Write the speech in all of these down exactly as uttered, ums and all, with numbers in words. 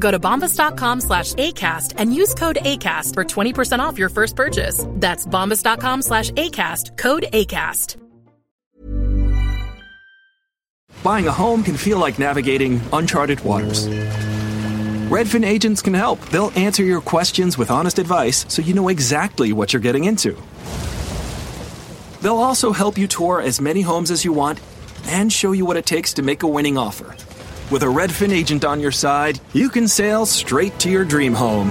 Go to bombas.com slash ACAST and use code ACAST for twenty percent off your first purchase. That's bombas.com slash ACAST, code ACAST. Buying a home can feel like navigating uncharted waters. Redfin agents can help. They'll answer your questions with honest advice so you know exactly what you're getting into. They'll also help you tour as many homes as you want and show you what it takes to make a winning offer. With a Redfin agent on your side, you can sail straight to your dream home.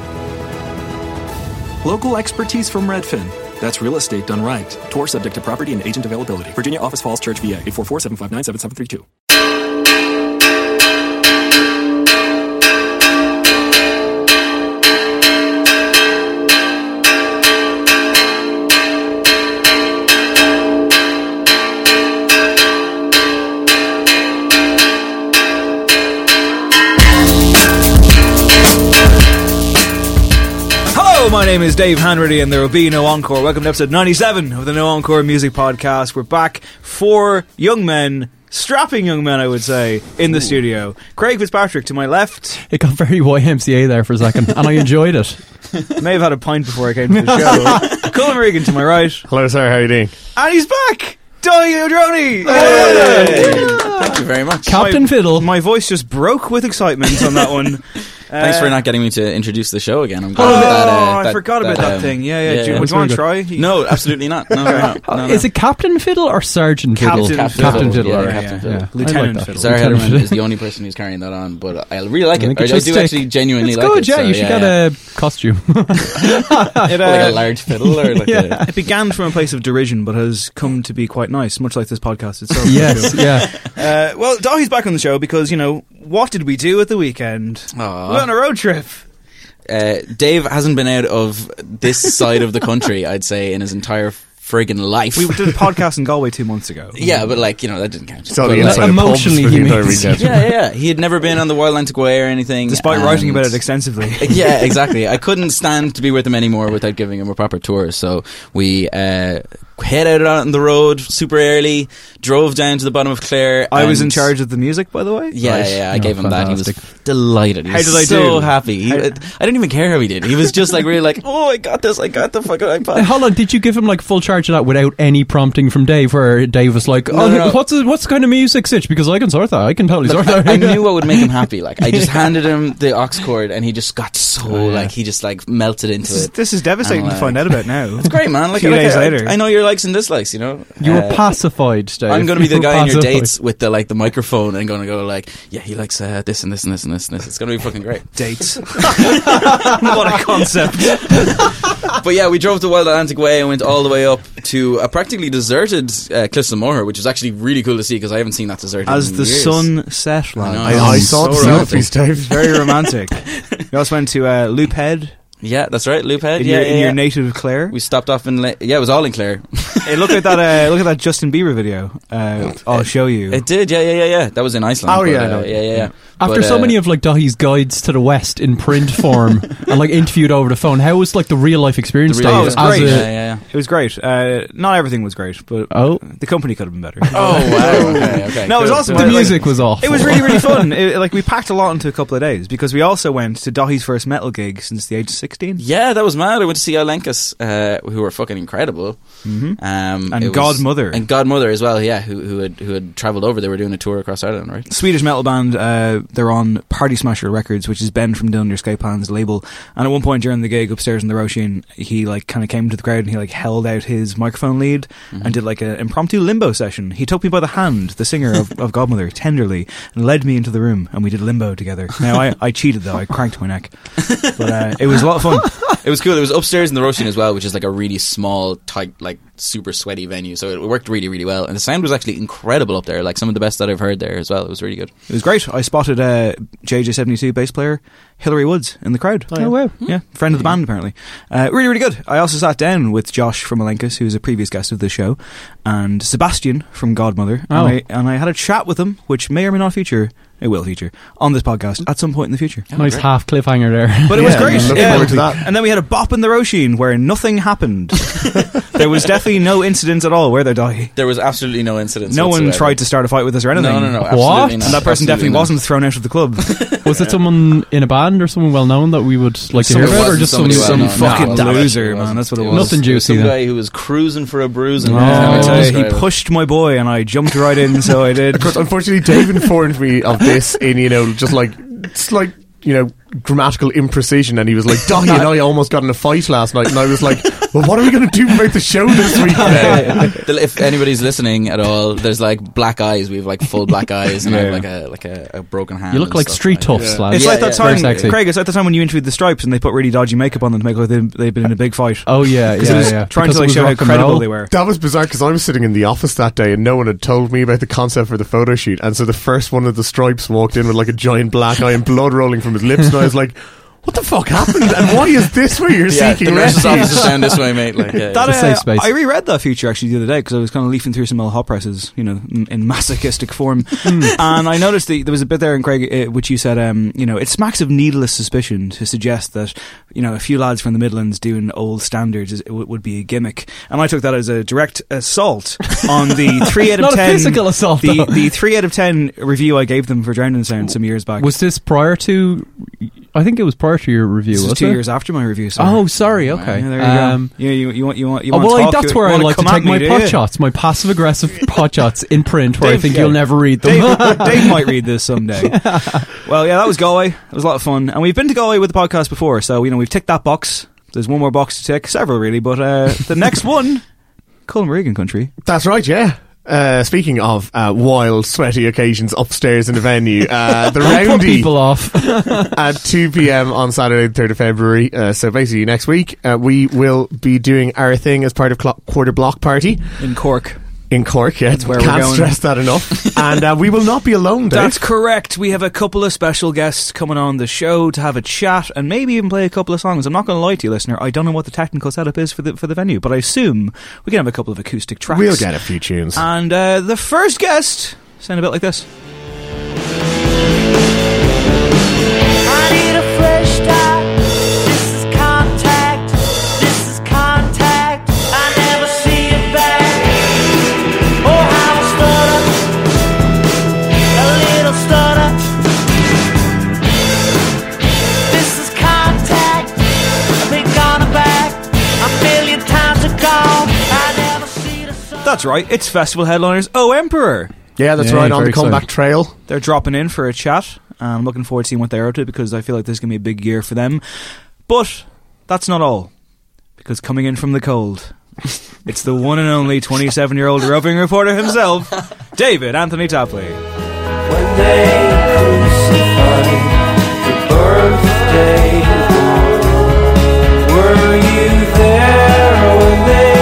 Local expertise from Redfin. That's real estate done right. Tour subject to property and agent availability. Virginia Office Falls Church, V A eight four four, seven five nine, seven seven three two. My name is Dave Hanretty and there will be no encore. Welcome to episode ninety-seven of the No Encore Music Podcast. We're back, four young men, strapping young men, I would say, in the Ooh. studio. Craig Fitzpatrick to my left. It got very Y M C A there for a second, and I enjoyed it. I may have had a pint before I came to the show. Colin Regan to my right. Hello, sir. How are you doing? And he's back! Doy O'Dronie! Yeah. Thank you very much. Captain my, Fiddle. My voice just broke with excitement on that one. Thanks for not getting me to introduce the show again. I'm glad oh, that, uh, that, I forgot about that, um, that thing. Yeah, yeah. yeah, yeah. Would you want to try? No, absolutely not. No, no, no, no. Is it Captain Fiddle or Sergeant Fiddle? Captain, Captain Fiddle. Fiddle. Yeah, yeah, Captain yeah, Fiddle. Yeah. Lieutenant like Fiddle. Sarah Hederman is the only person who's carrying that on, but I really like I it. I do stick. actually genuinely it's like good, it. It's good, yeah. So, you should yeah, get yeah. a costume. it, uh, like a large fiddle? Or like yeah. a It began from a place of derision, but has come to be quite nice, much like this podcast itself. Yes, yeah. Well, Dahi's back on the show because, you know, what did we do at the weekend? Aww. On a road trip. Uh, Dave hasn't been out of this side of the country, I'd say, in his entire friggin' life. We did a podcast in Galway two months ago. Yeah, but like, you know, that didn't count. So the like, emotionally, he means. Yeah, yeah. He had never been on the Wild Atlantic Way or anything. Despite writing about it extensively. Yeah, exactly. I couldn't stand to be with him anymore without giving him a proper tour, so we... Uh, head out on the road super early, drove down to the bottom of Clare. I was in charge of the music, by the way. Yeah, right. yeah, I no, gave him fantastic. that. He was delighted. He how was did I so do? happy. He, I, I didn't even care how he did. He was just like really like, oh, I got this, I got the fucking iPod. Now, hold on, did you give him like full charge of that without any prompting from Dave, where Dave was like, oh, no, no, no. what's the, what's the kind of music sitch? Because I can sort that. I can totally Look, sort that. I, I knew what would make him happy. Like I just handed him the aux cord and he just got so oh, yeah. like he just like melted into this it. Is, this is devastating and, like, to find out about now. It's great, man. Like, Two like, days like, later. I, I know you're likes and dislikes, you know. You were uh, pacified, Dave. I'm going to be the guy on your dates with the like the microphone and going to go like, yeah, he likes uh, this and this and this and this and this. It's going to be fucking great. Dates. What a concept. But yeah, we drove the Wild Atlantic Way and went all the way up to a practically deserted uh, Cliffs of Moher, which is actually really cool to see because I haven't seen that deserted as in the years. sun set. I, I, I saw so the selfies, Dave. Very romantic. We also went to uh, Loophead. Yeah, that's right, Loophead. In, yeah, your, yeah, in yeah. your native Clare. We stopped off in La- yeah, it was all in Clare. Hey, look at that! Uh, look at that Justin Bieber video. Uh, I'll it, show you. It did, yeah, yeah, yeah, yeah. That was in Iceland. Oh but, yeah, uh, yeah, yeah, yeah. After but, so uh, many of like Dahi's guides to the West in print form and like interviewed over the phone, how was like the real life experience? Real life. Oh, it was great. A, yeah, yeah, yeah. It was great. Uh, not everything was great, but oh. the company could have been better. Oh wow! okay, okay, no, cool. It was awesome. The music like, was awful. It was really, really fun. It, like we packed a lot into a couple of days because we also went to Dahi's first metal gig since the age of six. Yeah, that was mad. I went to see Alencus, uh, who were fucking incredible, mm-hmm. um, and Godmother, and Godmother as well. Yeah, who who had who had travelled over. They were doing a tour across Ireland, right? Swedish metal band. Uh, they're on Party Smasher Records, which is Ben from Dylan Your Skyplan's label. And at one point during the gig upstairs in the Roisin, he like kind of came to the crowd and he like held out his microphone lead mm-hmm. and did like an impromptu limbo session. He took me by the hand, the singer of, of Godmother, tenderly, and led me into the room, and we did limbo together. Now I, I cheated though; I cranked my neck, but uh, it was a lot of fun. It was cool. It was upstairs in the Roisin as well, which is like a really small, tight, like super sweaty venue. So it worked really, really well, and the sound was actually incredible up there. Like some of the best that I've heard there as well. It was really good. It was great. I spotted uh, J J seventy-two bass player Hillary Woods in the crowd. Oh, yeah. Oh wow! Yeah, friend of the band apparently. Uh, really, really good. I also sat down with Josh from Alencus, who is a previous guest of the show, and Sebastian from Godmother. Oh. And I, and I had a chat with them, which may or may not feature. It will feature on this podcast at some point in the future. Oh, nice great. half cliffhanger there. But it yeah, was great. Looking yeah. forward to that. And then we had a bop in the Roisin where nothing happened. There was definitely no incidents at all, were there, Dahi? There was absolutely no incidents. No whatsoever. One tried to start a fight with us or anything. No, no, no. What? And that person absolutely definitely not. wasn't thrown out of the club. Was it someone in a band or someone well known that we would like to hear about? Or just somebody somebody some well fucking no, loser, man. That's what it was. Nothing juicy. Some guy who was cruising for a bruising. He pushed my boy and I jumped right in, so I did. Of course, unfortunately, Dave informed me of this in, you know, just like it's like, you know, grammatical imprecision, and he was like, Dahi and I almost got in a fight last night, and I was like, well, what are we going to do about the show this week? If anybody's listening at all, there's like black eyes. We have like full black eyes, and yeah. I have like a like a, a broken hand. You look like street toughs. Like. Yeah. It's yeah, like that yeah. time, Craig. It's like the time when you interviewed the Stripes and they put really dodgy makeup on them to make like they've they been in a big fight. Oh yeah, yeah, was yeah. Trying because to like show how credible they were. That was bizarre because I was sitting in the office that day and no one had told me about the concept for the photo shoot, and so the first one of the Stripes walked in with like a giant black eye and blood rolling from his lips. I was like, what the fuck happened? And why is this where you're yeah, seeking refuge? Yeah, down this way, mate. Like, yeah, that, uh, safe space. I reread that feature actually the other day because I was kind of leafing through some old hot presses, you know, in, in masochistic form. And I noticed that there was a bit there in Craig, uh, which you said, um, you know, it smacks of needless suspicion to suggest that, you know, a few lads from the Midlands doing old standards is, it w- would be a gimmick. And I took that as a direct assault on the three out of Not ten. Not a physical assault, the, the three out of ten review I gave them for Drowning Sound some years back. Was this prior to... I think it was prior to your review. This was two it? years after my review. Sorry. Oh, sorry. Okay. Yeah, there you um, go. Yeah, you, you want you want you oh, want. Well, talk, that's where I like to take my pot shots, my passive aggressive pot shots in print, where Dave, I think yeah. you'll never read them. Dave, Dave might read this someday. yeah. Well, yeah, that was Galway. It was a lot of fun, and we've been to Galway with the podcast before, so you know we've ticked that box. There's one more box to tick, several really, but uh, the next one, Colin Regan country. That's right. Yeah. Uh, speaking of uh, wild, sweaty occasions upstairs in the venue, uh, the roundy people off at two p.m. on Saturday, the third of February. Uh, so basically next week, uh, we will be doing our thing as part of cl- Quarter Block Party in Cork. In Cork, yeah. That's where Can't we're going. Stress that enough. And uh, we will not be alone, Dave. That's correct. We have a couple of special guests coming on the show to have a chat and maybe even play a couple of songs. I'm not going to lie to you, listener. I don't know what the technical setup is for the for the venue, but I assume we can have a couple of acoustic tracks. We'll get a few tunes. And uh, the first guest sound a bit like this. I need a fresh start. That's right, it's Festival Headliners Oh Emperor. Yeah, that's yeah, right, on the comeback trail. They're dropping in for a chat, and I'm looking forward to seeing what they're up to because I feel like this is going to be a big year for them. But that's not all, because coming in from the cold, it's the one and only twenty-seven-year-old roving reporter himself, David Anthony Tapley. When they crucified the birthday of war, were you there when they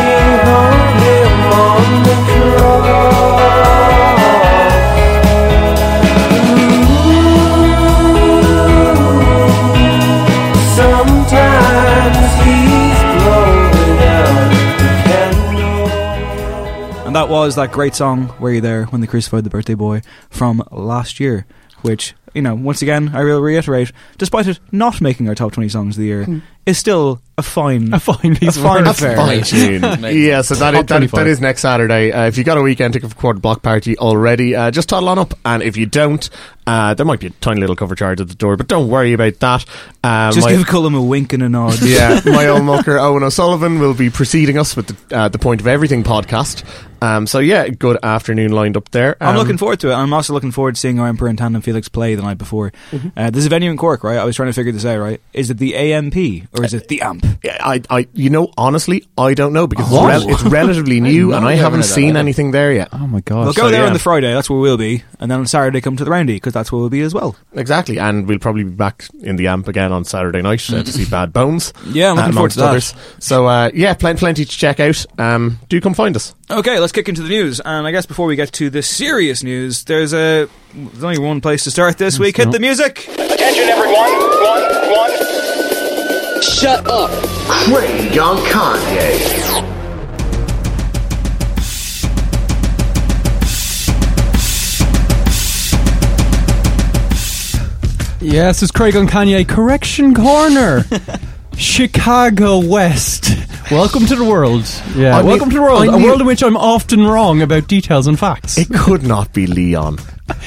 Sometimes was that great song, Were You There, when they crucified the birthday boy, from last year, which, you know, once again, I will reiterate, despite it not making our top twenty songs of the year, mm. is still a fine, a fine, a fine affair. Yeah, so that is, that, that is next Saturday. Uh, if you got a weekend ticket for Quarter Block Party already, uh, just toddle on up. And if you don't, uh, there might be a tiny little cover charge at the door, but don't worry about that. Uh, just my, give Cullum a wink and a nod. Yeah, my old mucker Owen O'Sullivan will be preceding us with the, uh, the Point of Everything podcast. Um, so yeah, good afternoon lined up there. Um, I'm looking forward to it. I'm also looking forward to seeing our Emperor and Tandem Felix play the night before. Mm-hmm. Uh, this is a venue in Cork, right? I was trying to figure this out, right? Is it the A M P or is it The Amp? I, I, you know, honestly, I don't know because oh. it's, re- it's relatively new I and I haven't seen anything there yet. Oh my god! We'll go so, there yeah. on the Friday. That's where we'll be, and then on Saturday come to the Roundy because that's where we'll be as well. Exactly, and we'll probably be back in The Amp again on Saturday night uh, to see Bad Bones. Yeah, I'm looking uh, forward to that. Others. So uh, yeah, plenty, plenty to check out. Um, do come find us. Okay, let's kick into the news, and I guess before we get to the serious news, there's a there's only one place to start this That's week. Hit not. the music. Attention, everyone! One, one. Shut up, Craig on Kanye. Yes, it's Craig on Kanye. Correction Corner. Chicago West. Welcome to the world. Yeah, I welcome knew, to the world. I a knew. world in which I'm often wrong about details and facts. It could not be Leon.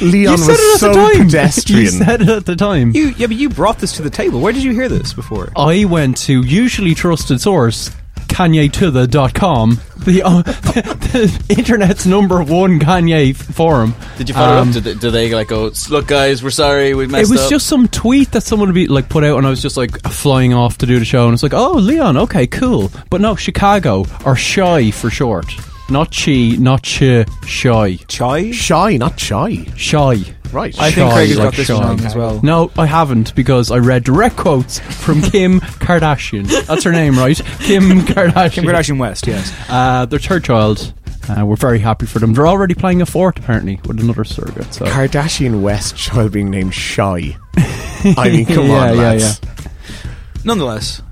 Leon you said was it at so the time. pedestrian. You said it at the time. You, yeah, but you brought this to the table. Where did you hear this before? I went to usually trusted source, Kanye to the dot com, the, uh, the, the internet's number one Kanye forum. Did you follow um, up? Did they, did they like go, look guys, we're sorry, we messed up? It was up. just some tweet that someone would be, like put out, and I was just like flying off to do the show, and it's like, oh, Leon, okay, cool. But no, Chicago, or Shy for short. Not Chi, not Chi, Shy. Chai? Shy, not Chai. Shy. Right. I shy, think Craig has like got this wrong as well. No, I haven't, because I read direct quotes from Kim Kardashian. That's her name, right? Kim Kardashian. Kim Kardashian West, yes. Uh, their third child. Uh, we're very happy for them. They're already playing a fourth, apparently, with another surrogate. So. Kardashian West child being named Shy. I mean, come yeah, on, lads. Yeah, yeah. Nonetheless,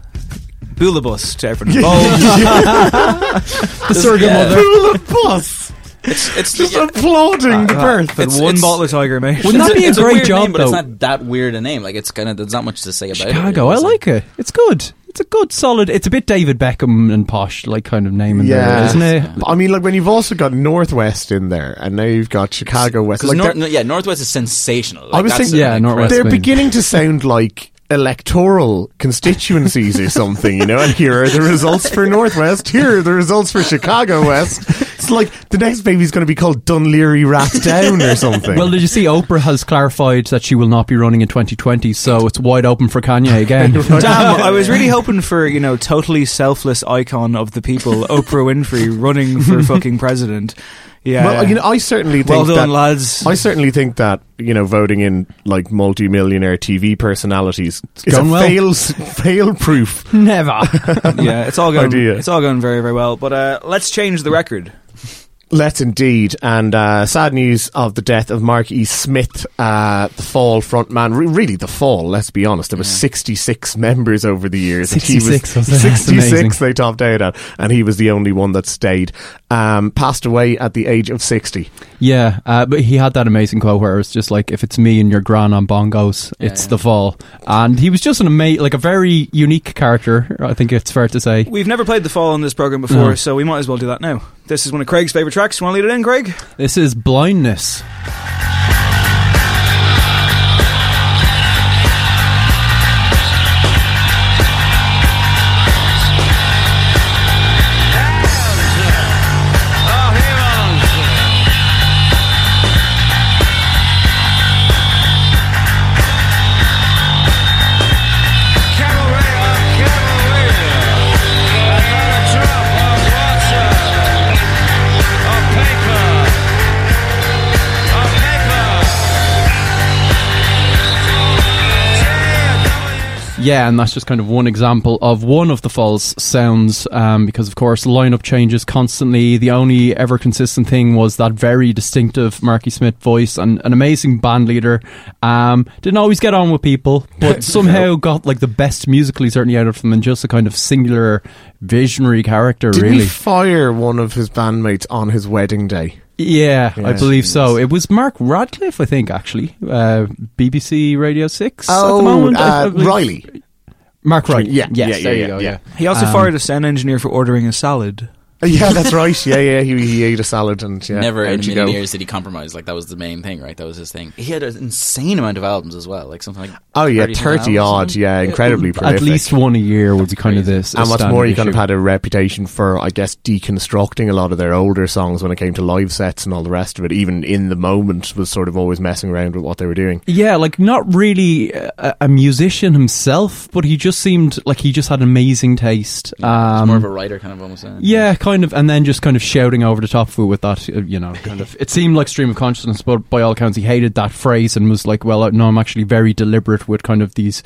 Bula Bus to everyone involved. The surrogate yeah. mother. Bula Bus. It's, it's just the, applauding uh, the birth it's, and one bottle of Tiger, mate. Wouldn't that be a great job, name, though? But it's not that weird a name. Like, it's kind of, there's not much to say about Chicago, it. Chicago, I like it. It's good. It's a good, solid... It's a bit David Beckham and posh, like, kind of name in yeah. there, isn't it? Yeah. I mean, like, when you've also got Northwest in there, and now you've got Chicago West. Like Nor- no, yeah, Northwest is sensational. Like, I was thinking... Yeah, Northwest. They're mean. beginning to sound like... electoral constituencies or something, you know, and here are the results for Northwest, here are the results for Chicago West. It's like the next baby's going to be called Dunleary Rat Down or something. Well, did you see Oprah has clarified that she will not be running in twenty twenty, so it's wide open for Kanye again. Damn, I was really hoping for, you know, totally selfless icon of the people, Oprah Winfrey, running for fucking president. Yeah, well, you know, I certainly think well done, that lads. I certainly think that, you know, voting in like multi-millionaire T V personalities it's is a well. fails, fail-proof. Never. yeah, it's all going. Idea. It's all going very, very well. But uh, let's change the record. Let's indeed, and uh, sad news of the death of Mark E. Smith, uh, the Fall frontman. Re- really, the Fall. Let's be honest. There were yeah. sixty-six members over the years. sixty-six, and he was sixty-six. They topped out at, and he was the only one that stayed. Um, passed away at the age of sixty. Yeah, uh, but he had that amazing quote where it was just like, "If it's me and your gran on bongos, yeah, it's yeah. the Fall." And he was just an ama- like a very unique character. I think it's fair to say. We've never played the Fall on this program before, no. so we might as well do that now. This is one of Craig's favourite tracks. You want to lead it in, Craig? This is Blindness. Yeah, and that's just kind of one example of one of the Fall's sounds, um, because of course lineup changes constantly. The only ever consistent thing was that very distinctive Mark E. Smith voice, and an amazing band leader. Um, didn't always get on with people, but somehow got like the best musically certainly out of them, and just a kind of singular visionary character. Didn't really he fire one of his bandmates on his wedding day? Yeah, yeah, I believe so. It was Mark Radcliffe, I think, actually. Uh, B B C Radio six oh, at the moment. Uh, Riley. Mark Riley. Yeah, yes, yeah, yeah, there you yeah, go, yeah. yeah. He also um, fired a sound engineer for ordering a salad. Yeah, that's right. Yeah, yeah, he, he ate a salad and... Yeah, never in many years did he compromise. Like, that was the main thing, right? That was his thing. He had an insane amount of albums as well. Like, something like... Oh, yeah, thirty-odd. Yeah, incredibly yeah, prolific. At least one a year would be kind of this. And what's more, he kind of had a reputation for, I guess, deconstructing a lot of their older songs when it came to live sets and all the rest of it. Even in the moment, was sort of always messing around with what they were doing. Yeah, like, not really a, a musician himself, but he just seemed like he just had amazing taste. Yeah, um, more of a writer, kind of, almost. Uh, yeah, kind Kind of, and then just kind of shouting over the top of it with that, you know, kind of. It seemed like stream of consciousness, but by all accounts, he hated that phrase and was like, "Well, no, I'm actually very deliberate with kind of these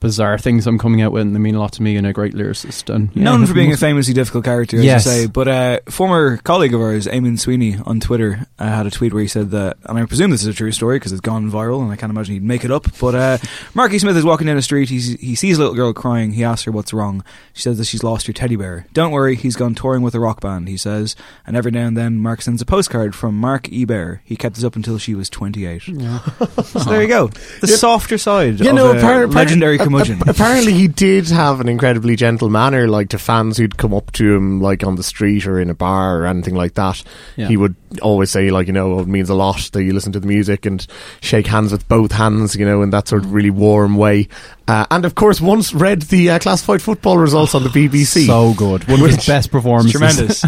bizarre things I'm coming out with, and they mean a lot to me." And a great lyricist, and yeah, known for being a famously difficult character, as yes. you say. But a uh, former colleague of ours, Eamon Sweeney, on Twitter, uh, had a tweet where he said that, and I presume this is a true story because it's gone viral, and I can't imagine he'd make it up. But uh, Mark E. Smith is walking down the street. He's, he sees a little girl crying. He asks her what's wrong. She says that she's lost her teddy bear. "Don't worry, he's gone touring with a rock band," he says. And every now and then, Mark sends a postcard from Mark E. Bear. He kept this up until she was twenty-eight. Yeah. So there you go. The yep. softer side you of know, a par- par- legendary curmudgeon. A- apparently, he did have an incredibly gentle manner. Like, to fans who'd come up to him, like, on the street or in a bar or anything like that, yeah. he would always say, like, you know, it means a lot that you listen to the music, and shake hands with both hands, you know, in that sort of really warm way. Uh, and of course, once read the uh, classified football results on the B B C. So good. One of his best performances. Tremendous.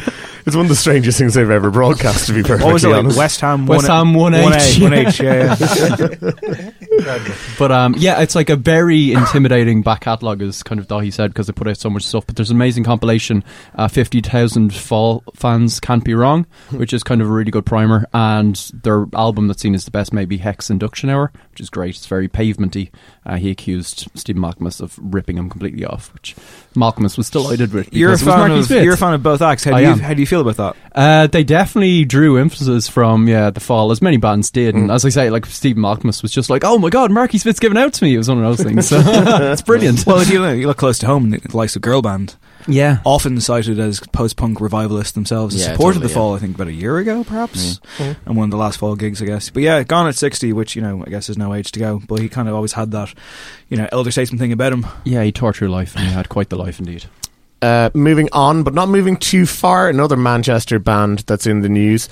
It's one of the strangest things they've ever broadcast, to be perfectly honest. What was it, like West Ham West Ham one H? Yeah, yeah. But um, yeah, it's like a very intimidating back catalogue, as kind of Dahi said, because they put out so much stuff. But there's an amazing compilation, uh, fifty thousand Fall Fans Can't Be Wrong, which is kind of a really good primer. And their album that's seen as the best, maybe Hex Induction Hour, which is great. It's very pavementy. Uh, he accused Stephen Malcolmus of ripping him completely off, which Malcolmus was delighted with. You're a fan of, you're a fan of both acts. How do I you am. How do you feel about that? Uh, they definitely drew emphasis from yeah the Fall, as many bands did, and mm. as I say, like, Stephen Malcolmus was just like, "Oh my god, Mark E. Smith's giving out to me." It was one of those things. So it's brilliant. Well, if you look, you look close to home, the likes of Girl Band, yeah, often cited as post-punk revivalists themselves, yeah, supported totally, the Fall, yeah. I think about a year ago perhaps, yeah. cool. and one of the last Fall gigs, I guess. But yeah, gone at sixty, which, you know, I guess is no age to go, but he kind of always had that, you know, elder statesman thing about him. Yeah, he tortured life, and he had quite the life indeed. Uh, moving on, but not moving too far, another Manchester band that's in the news,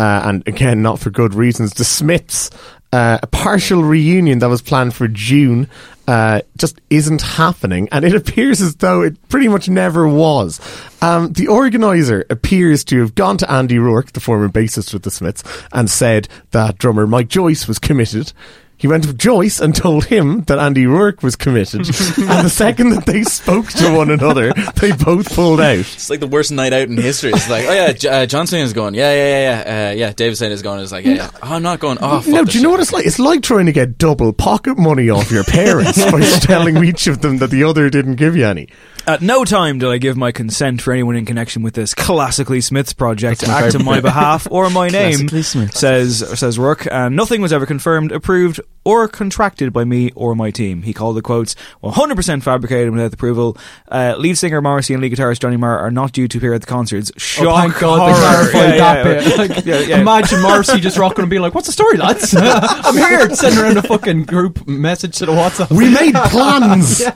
uh, and again, not for good reasons, the Smiths. Uh, a partial reunion that was planned for June uh, just isn't happening, and it appears as though it pretty much never was. Um, the organiser appears to have gone to Andy Rourke, the former bassist with the Smiths, and said that drummer Mike Joyce was committed. He went to Joyce and told him that Andy Rourke was committed. And the second that they spoke to one another, they both pulled out. It's like the worst night out in history. It's like, oh yeah, J- uh, John Cena's going. Yeah, yeah, yeah, yeah. Uh, yeah, David Cena's going. It's like, yeah, yeah. Oh, I'm not going. Oh, fuck. No, do you know shit. What it's like? It's like trying to get double pocket money off your parents by telling each of them that the other didn't give you any. At no time did I give my consent for anyone in connection with this classically Smiths project to act on my behalf or my name, says says Rourke. And nothing was ever confirmed, approved, or contracted by me or my team. He called the quotes one hundred percent fabricated without approval. Uh, lead singer Morrissey and lead guitarist Johnny Marr are not due to appear at the concerts. Shock, oh, thank God, horror. They yeah, yeah, yeah. Like, yeah, yeah. Imagine Morrissey just rocking and being like, "What's the story, lads? I'm here." Sending around a fucking group message to the WhatsApp. We made plans. Yeah.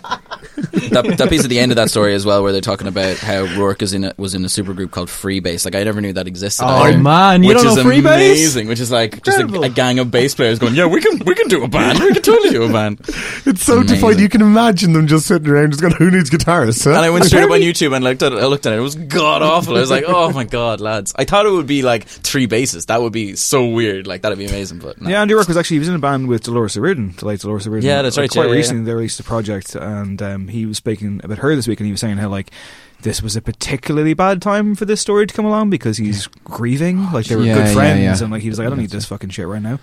That, that piece at the end of that story as well, where they're talking about how Rourke is in a, was in a supergroup called Freebase. Like, I never knew that existed. Oh either, man, you don't know Freebase? Amazing, which is like incredible. Just a, a gang of bass players going, "Yeah, we can, we can do a band. We can totally do a band." It's so amazing. Defined. You can imagine them just sitting around, just going, "Who needs guitarists?" Huh? And I went straight up on YouTube and looked at it. I looked at it. It was god awful. I was like, "Oh my god, lads!" I thought it would be like three basses. That would be so weird. Like, that'd be amazing. But no. yeah, Andy Rourke was actually he was in a band with Dolores O'Riordan, the late Dolores O'Riordan. Yeah, that's right. Quite yeah, recently, yeah. they released a project, and um, he was speaking about her this week, and he was saying how, like, this was a particularly bad time for this story to come along because he's grieving. Like, they were yeah, good friends, yeah, yeah. and like he was like, I don't need this fucking shit right now.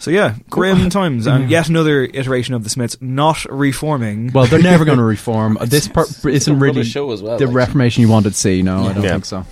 So yeah, grim times, and yet another iteration of the Smiths not reforming. Well, they're never going to reform. This part isn't really show as well, the actually. Reformation you wanted to see. No, yeah. I don't yeah. think so.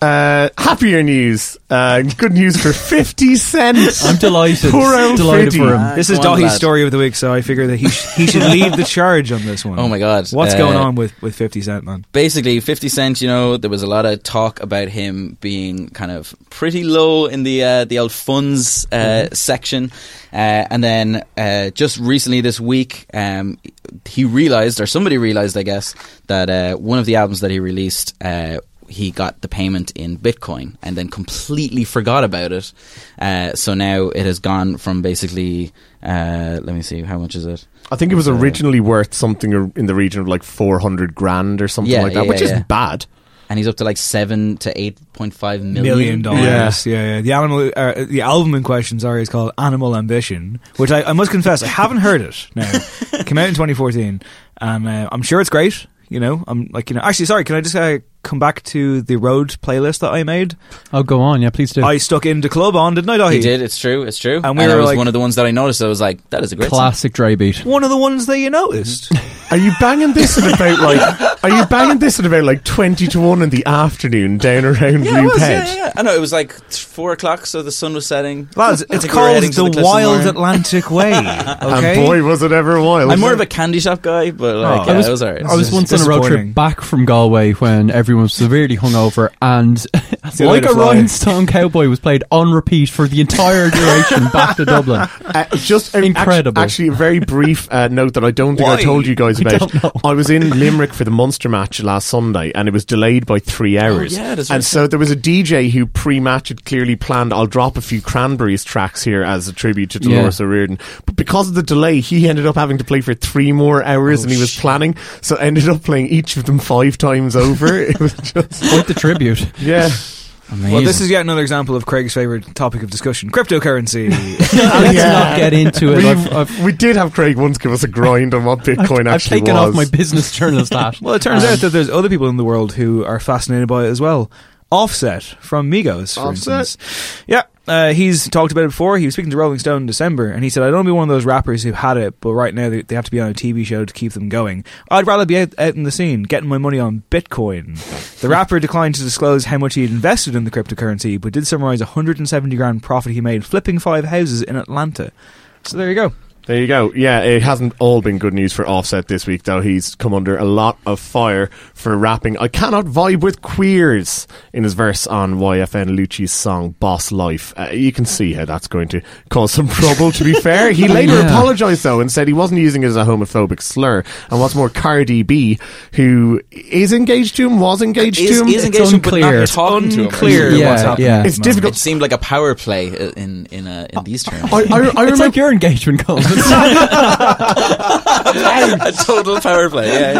Uh, happier news. Uh, good news for fifty cent. I'm delighted. Poor old delighted for him. This is Dohi's story of the week, so I figure that he sh- he should lead the charge on this one. Oh my God. What's uh, going on with, with fifty cent, man? Basically, fifty cent, you know, there was a lot of talk about him being kind of pretty low in the uh, the old funds uh, mm-hmm. section. Uh, and then uh, just recently this week, um, he realized, or somebody realized, I guess, that uh, one of the albums that he released uh he got the payment in Bitcoin and then completely forgot about it. Uh, so now it has gone from basically, uh, let me see, how much is it? I think it was originally uh, worth something in the region of like four hundred grand or something yeah, like that, yeah, which yeah. is bad. And he's up to like seven to eight point five million dollars. Yeah. yeah, yeah. The animal, uh, the album in question, sorry, is called Animal Ambition, which I, I must confess I haven't heard it. Now, it came out in twenty fourteen, and uh, I'm sure it's great. You know, I'm like, you know, actually, sorry, can I just uh, come back to the road playlist that I made? Oh, go on. Yeah, please do. I stuck into Club On, didn't I, Dahi? You did. It's true. It's true. And, we and were that was like, one of the ones that I noticed. I was like, that is a great classic song. Dry beat. One of the ones that you noticed. Are you banging this at about like, are you banging this at about like twenty to one in the afternoon down around yeah, Loophead? Yeah, yeah. I know. It was like four o'clock, so the sun was setting. Lads, it's called The, the Wild Atlantic Way. Okay? And boy, was it ever wild. I'm more it? of a candy shop guy, but like, oh, yeah, was, it was alright. I was once on a road trip back from Galway when everyone was severely hungover, and Like a Rhinestone Cowboy was played on repeat for the entire duration back to Dublin. Uh, just um, incredible. Actually, actually, a very brief uh, note that I don't think Why? I told you guys about. I, I was in Limerick for the Munster match last Sunday, and it was delayed by three hours. Oh, yeah, that's right. And so there was a D J who pre-match had clearly planned, I'll drop a few Cranberries tracks here as a tribute to Dolores yeah. O'Riordan. But because of the delay, he ended up having to play for three more hours oh, than he was planning, so ended up playing each of them five times over. It was just quite the tribute. Yeah. Amazing. Well, this is yet another example of Craig's favourite topic of discussion, cryptocurrency. Let's yeah. not get into it. I've, I've, we did have Craig once give us a grind on what Bitcoin I've, actually I've taken was. off my business journalist hat. Well, it turns um, out that there's other people in the world who are fascinated by it as well. Offset from Migos, for Offset? instance. Yeah. Uh, he's talked about it before. He was speaking to Rolling Stone in December, and he said, I don't want to be one of those rappers who had it, but right now they, they have to be on a T V show to keep them going. I'd rather be out, out in the scene getting my money on Bitcoin. The rapper declined to disclose how much he had invested in the cryptocurrency, but did summarise one hundred seventy grand profit he made flipping five houses in Atlanta. So there you go. There you go. Yeah, it hasn't all been good news for Offset this week, though. He's come under a lot of fire for rapping "I cannot vibe with queers" in his verse on Y F N Lucci's song "Boss Life." Uh, you can see how that's going to cause some trouble, to be fair. He later yeah. apologised, though, and said he wasn't using it as a homophobic slur. And what's more, Cardi B, who is engaged to him, was engaged is, to him. Is engaged, it's unclear. But not talking to him. Unclear yeah, what's happening. Yeah. It's difficult. It seemed like a power play in, in, uh, in these terms. I, I, I remember it's like your engagement calls. A total power play. Yeah,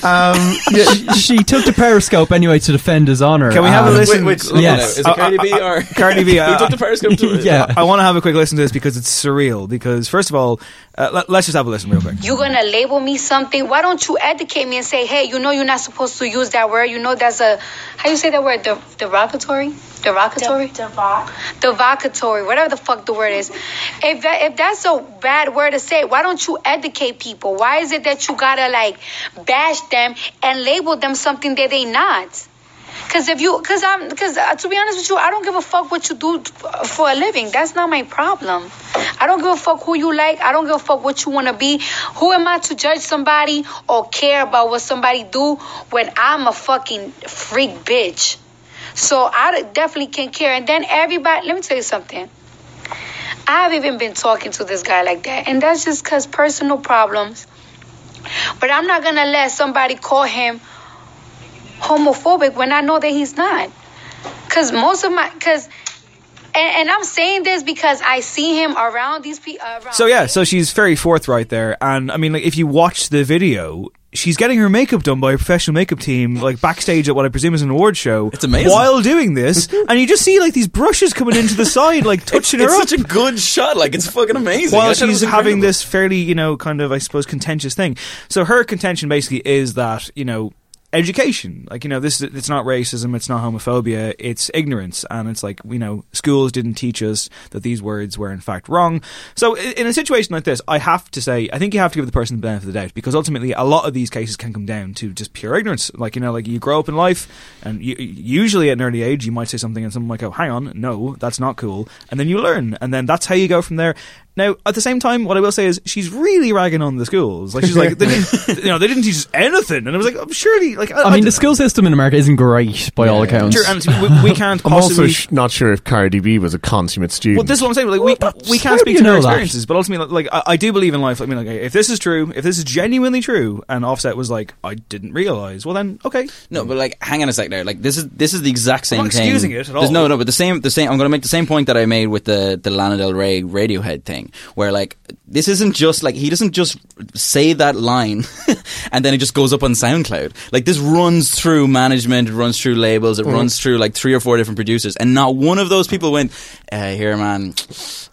yeah. Um, yeah, she took the Periscope anyway to defend his honour. Can we have um, a listen? Which, which, yes. Is it Cardi B or Cardi B? Uh, Who took the Periscope to yeah. I want to have a quick listen to this because it's surreal. Because first of all, uh, let, let's just have a listen real quick. You're gonna label me something? Why don't you educate me and say, hey, you know, you're not supposed to use that word. You know, that's a how you say that word? Der- derogatory, derogatory, De- devo- derogatory. Whatever the fuck the word is. If that, if that's a bad word to say, why don't you educate people? Why is it that you gotta like bash them and label them something that they not? Because if you, because I'm, because uh, to be honest with you, I don't give a fuck what you do for a living. That's not my problem. I don't give a fuck who you like. I don't give a fuck what you want to be. Who am I to judge somebody or care about what somebody do when I'm a fucking freak bitch? So I definitely can't care. And then everybody, let me tell you something. I've even been talking to this guy like that, and that's just because personal problems. But I'm not going to let somebody call him homophobic when I know that he's not. Because most of my... Cause, and, and I'm saying this because I see him around these people. Uh, so yeah, so she's very forthright there. And I mean, like, if you watch the video... she's getting her makeup done by a professional makeup team, like backstage at what I presume is an award show. It's amazing. While doing this, and you just see like these brushes coming into the side, like touching it's, her it's up. It's such a good shot. Like, it's fucking amazing. While she's having this fairly, you know, kind of, I suppose, contentious thing. So her contention basically is that, you know, education, like, you know, this it's not racism, it's not homophobia, it's ignorance. And it's like, you know, schools didn't teach us that these words were in fact wrong. So in a situation like this, I have to say, I think you have to give the person the benefit of the doubt, because ultimately a lot of these cases can come down to just pure ignorance. Like, you know, like you grow up in life and you, usually at an early age you might say something and someone might go, hang on, no, that's not cool, and then you learn, and then that's how you go from there. Now, at the same time, what I will say is she's really ragging on the schools. Like, she's like, they didn't, you know, they didn't teach us anything. And I was like, I'm surely, like, I, I mean, I the school system in America isn't great by yeah. all accounts. Sure, and we, we can't. Possibly... I'm also sh- not sure if Cardi B was a consummate student. Well, this is what I'm saying. Like, we well, we can't speak to her experiences, that? But ultimately, like, I, I do believe in life. I mean, like, if this is true, if this is genuinely true, and Offset was like, I didn't realize. Well, then, okay. No, but like, hang on a sec there. Like, this is this is the exact same I'm not thing. Excusing it at all. There's, no, no, but the same, the same. I'm going to make the same point that I made with the the Lana Del Rey Radiohead thing. Where, like, this isn't just like he doesn't just say that line and then it just goes up on SoundCloud. Like, this runs through management, it runs through labels, it mm. runs through like three or four different producers, and not one of those people went, uh, here man,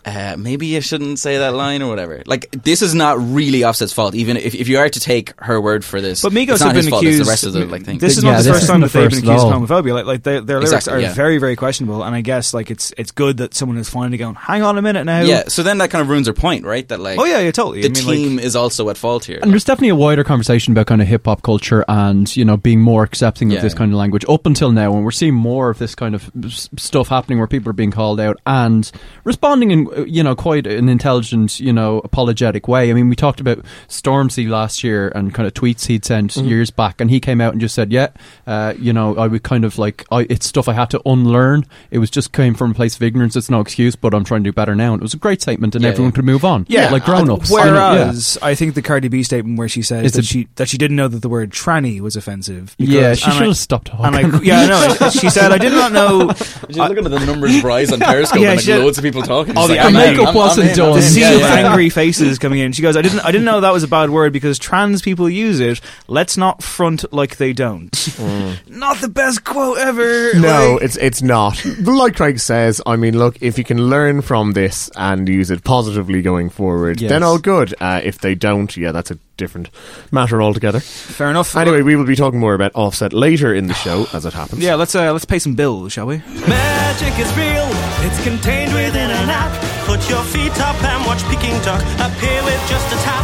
uh, maybe I shouldn't say that line or whatever. Like, this is not really Offset's fault, even if, if you are to take her word for this. But Migos have been fault, accused the rest of the, like, thing. This is yeah, not the first time that the they've been accused of homophobia. Like, like they, their lyrics exactly, are yeah. very, very questionable, and I guess like it's it's good that someone is finally going, hang on a minute now. Yeah, so then that kind of ruins her point, right? That like, oh yeah, yeah, totally. The I mean, team like, is also at fault here. And there's definitely a wider conversation about kind of hip hop culture and, you know, being more accepting yeah. of this kind of language up until now, and we're seeing more of this kind of stuff happening where people are being called out and responding in, you know, quite an intelligent, you know, apologetic way. I mean, we talked about Stormzy last year and kind of tweets he'd sent mm-hmm. years back, and he came out and just said, yeah, uh, you know, I would kind of like, I, it's stuff I had to unlearn. It was just came from a place of ignorance. It's no excuse, but I'm trying to do better now. And it was a great statement, and yeah, everyone yeah. could move on. Yeah, yeah, like grown-ups. Whereas I, know, yeah. I think the Cardi B statement where she says it's that a, she that she didn't know that the word tranny was offensive. Because, yeah, she should I, have stopped talking. And I, yeah, no, she said I did not know. She's I, looking at the numbers of rise on Periscope yeah, and like, loads of people talking. Oh, the like, makeup wasn't done. The sea of angry faces coming in. She goes, I didn't, I didn't know that was a bad word because trans people use it. Let's not front like they don't. Mm. Not the best quote ever. No, like, it's it's not. Like Craig says, I mean, look, if you can learn from this and use it positively going forward, yes. then all good. Uh, if they don't, yeah, that's a different matter altogether. Fair enough. Anyway, we will be talking more about Offset later in the show, as it happens. Yeah, let's uh, let's pay some bills, shall we? Magic is real. It's contained within an app. Put your feet up and watch Peking Duck appear with just a tap.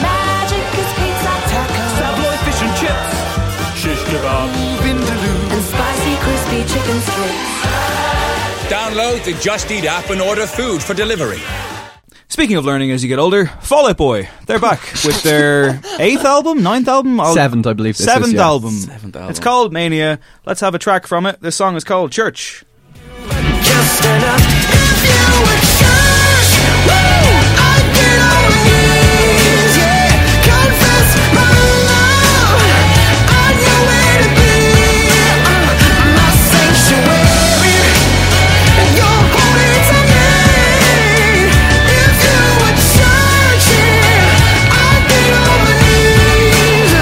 Magic is pizza, tacos, savoy fish and chips, shish kebab, vindaloo, and spicy crispy chicken strips. Download the Just Eat app and order food for delivery. Speaking of learning as you get older, Fall Out Boy, they're back with their eighth album, ninth album? I'll seventh, I believe this seventh is, yeah. album. Seventh album. It's called Mania. Let's have a track from it. This song is called Church. Just enough if you were church. Woo! I'd get on my knees, yeah. Confess my love. I know where to be. Uh, my sanctuary. And you're holding to me. If you were church, yeah. I'd get on my knees.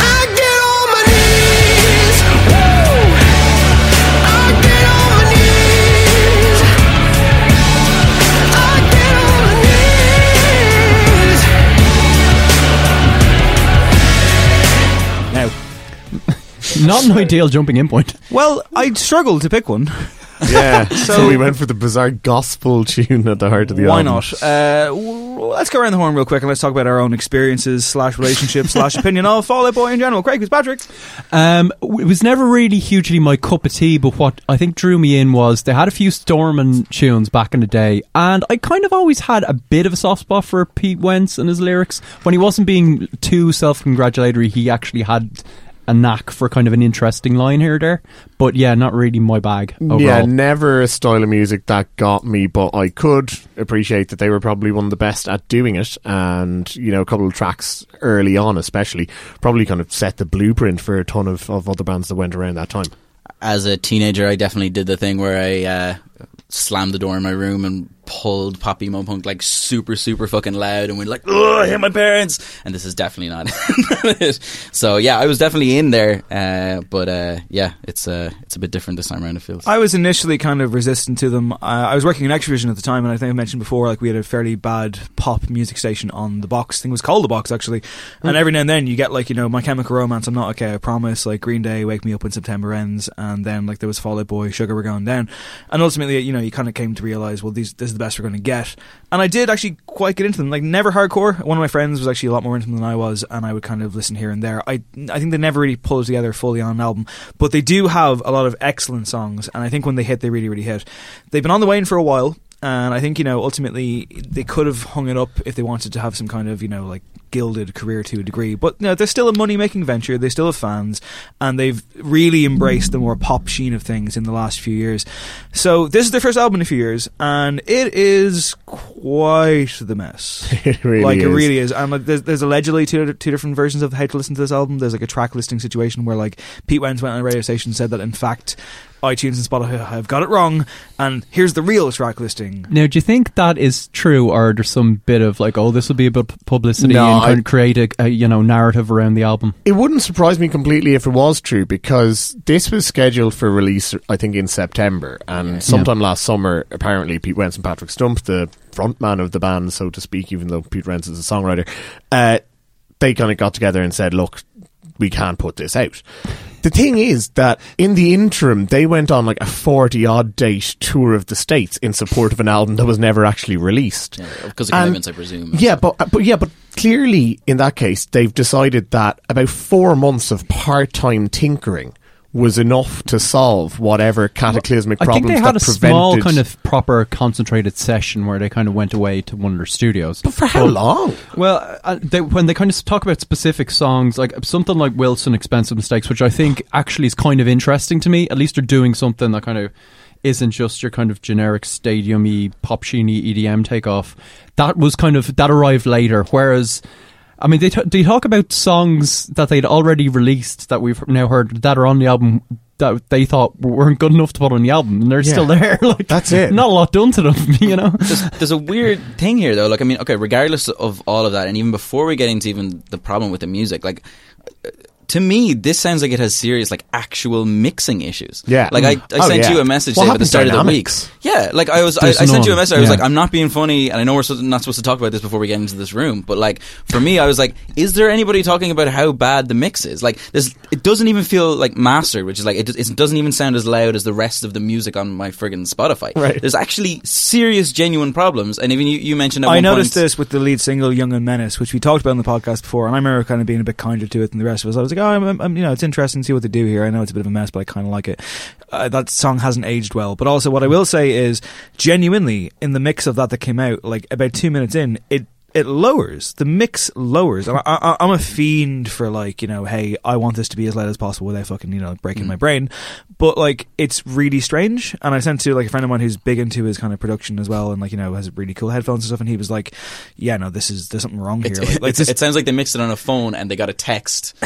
I'd get on my knees. Woo! I'd get on my knees. Not an ideal jumping in point. Well, I struggled to pick one. Yeah, so, so we went for the bizarre gospel tune at the heart of the why album. Why not? Uh, w- let's go around the horn real quick and let's talk about our own experiences slash relationships slash opinion of Fall Out Boy in general. Craig Fitzpatrick. Um, it was never really hugely my cup of tea, but what I think drew me in was they had a few Stormin' tunes back in the day, and I kind of always had a bit of a soft spot for Pete Wentz and his lyrics. When he wasn't being too self-congratulatory, he actually had a knack for kind of an interesting line here or there, but yeah, not really my bag overall. Yeah, never a style of music that got me, but I could appreciate that they were probably one of the best at doing it, and you know, a couple of tracks early on especially probably kind of set the blueprint for a ton of, of other bands that went around that time. As a teenager, I definitely did the thing where I uh, slammed the door in my room and pulled pop emo punk like super super fucking loud, and we're like, oh, I hate my parents, and this is definitely not it. So yeah, I was definitely in there, uh, but uh, yeah, it's uh, it's a bit different this time around, it feels. I was initially kind of resistant to them. uh, I was working in Extravision at the time, and I think I mentioned before, like, we had a fairly bad pop music station on The Box. I think it was called The Box actually, and every now and then you get like, you know, My Chemical Romance, I'm Not Okay, I Promise, like Green Day, Wake Me Up When September Ends, and then like there was Fall Out Boy, Sugar We're Going Down, and ultimately, you know, you kind of came to realise, well, these, this is the best we're going to get. And I did actually quite get into them, like never hardcore. One of my friends was actually a lot more into them than I was, and I would kind of listen here and there. I I think they never really pulled together fully on an album, but they do have a lot of excellent songs, and I think when they hit, they really really hit. They've been on the wane for a while, and I think, you know, ultimately they could have hung it up if they wanted to have some kind of, you know, like gilded career to a degree, but no, they're still a money making venture, they still have fans, and they've really embraced the more pop sheen of things in the last few years. So this is their first album in a few years, and it is quite the mess. It really like is. It really is. And like, there's, there's allegedly two, two different versions of how to listen to this album. There's like a track listing situation where like Pete Wentz went on a radio station and said that in fact iTunes and Spotify have got it wrong, and here's the real track listing. Now, do you think that is true, or there's some bit of like, oh, this will be about publicity, no, and kind of create a, a you know narrative around the album? It wouldn't surprise me completely if it was true, because this was scheduled for release, I think, in September, and sometime yeah. last summer, apparently, Pete Wentz and Patrick Stump, the frontman of the band, so to speak, even though Pete Wentz is a songwriter, uh, they kind of got together and said, look, we can't put this out. The thing is that in the interim, they went on like a forty-odd date tour of the States in support of an album that was never actually released. Yeah, because of commitments, I presume. Yeah, but, but yeah, but clearly in that case, they've decided that about four months of part-time tinkering was enough to solve whatever cataclysmic problems that prevented... I think they had a small kind of proper concentrated session where they kind of went away to one of their studios. But for how but, long? Well, uh, they, when they kind of talk about specific songs, like something like Wilson, Expensive Mistakes, which I think actually is kind of interesting to me. At least they're doing something that kind of isn't just your kind of generic stadium-y, pop-sheeny E D M takeoff. That was kind of... That arrived later, whereas... I mean, they, t- they talk about songs that they'd already released that we've now heard that are on the album that they thought weren't good enough to put on the album, and they're yeah. still there. Like, that's it. Not a lot done to them, you know? There's, there's a weird thing here, though. Like, I mean, okay, regardless of all of that, and even before we get into even the problem with the music, like... To me, this sounds like it has serious, like, actual mixing issues. Yeah. Like, I, I oh, sent yeah. you a message at the start dynamics? of the week. Yeah. Like, I was, I, I sent you a message. I was yeah. like, I'm not being funny, and I know we're not supposed to talk about this before we get into this room, but, like, for me, I was like, is there anybody talking about how bad the mix is? Like, there's, it doesn't even feel, like, mastered, which is, like, it, it doesn't even sound as loud as the rest of the music on my friggin' Spotify. Right. There's actually serious, genuine problems, and even you, you mentioned at I one point... I noticed this with the lead single, Young and Menace, which we talked about on the podcast before, and I remember kind of being a bit kinder to it than the rest of us. I was like, oh, I'm, I'm, you know, it's interesting to see what they do here. I know it's a bit of a mess, but I kind of like it. Uh, that song hasn't aged well. But also what I will say is, genuinely, in the mix of that that came out, like about two minutes in, it It lowers. The mix lowers. I, I, I'm a fiend for, like, you know, hey, I want this to be as loud as possible without fucking, you know, breaking mm. my brain. But, like, it's really strange. And I sent to, like, a friend of mine who's big into his kind of production as well, and, like, you know, has really cool headphones and stuff, and he was like, yeah, no, this is, there's something wrong here. It's, like, like it's, this, it sounds like they mixed it on a phone and they got a text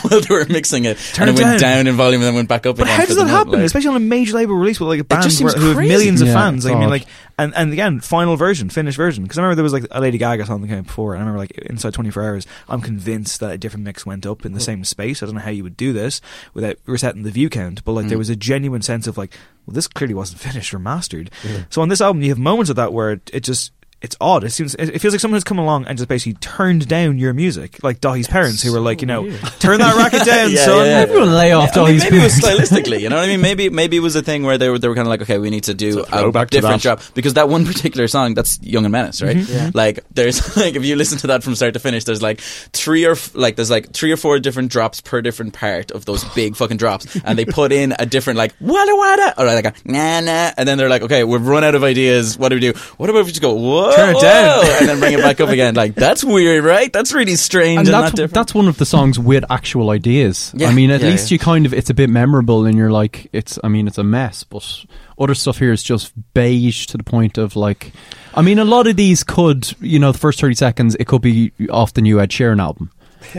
while they were mixing it. Turn and it, it went down. down in volume and then went back up. But how does that happen? Like, especially on a major label release with, like, a band who have millions yeah, of fans. Like, I mean, like, and, and again, final version, finished version. Because I remember there was, like, a Lady Gaga or something came before, and I remember, like, inside twenty-four hours, I'm convinced that a different mix went up in the same space. I don't know how you would do this without resetting the view count, but, like, mm. there was a genuine sense of, like, well, this clearly wasn't finished or mastered. Yeah. So on this album, you have moments of that where it just... It's odd. It seems it feels like someone has come along and just basically turned down your music, like Dahi's parents, so who were like, you know, weird. Turn that racket down, yeah, son. Yeah, yeah. Everyone lay off yeah, Dahi's I mean, parents. Maybe it was stylistically, you know what I mean? Maybe maybe it was a thing where they were they were kind of like, okay, we need to do so a different job, because that one particular song, that's Young and Menace, right? Mm-hmm. Yeah. Like there's like if you listen to that from start to finish, there's like three or f- like there's like three or four different drops per different part of those big fucking drops, and they put in a different like wada wada or like a na na, and then they're like, okay, we've run out of ideas. What do we do? What about if we just go what? Turn it down and then bring it back up again. Like, that's weird, right? That's really strange. And, and that's, not different. That's one of the songs with actual ideas. Yeah. I mean, at yeah, least yeah. you kind of, it's a bit memorable, and you're like, it's, I mean, it's a mess, but other stuff here is just beige to the point of, like, I mean, a lot of these could, you know, the first thirty seconds, it could be off the new Ed Sheeran album.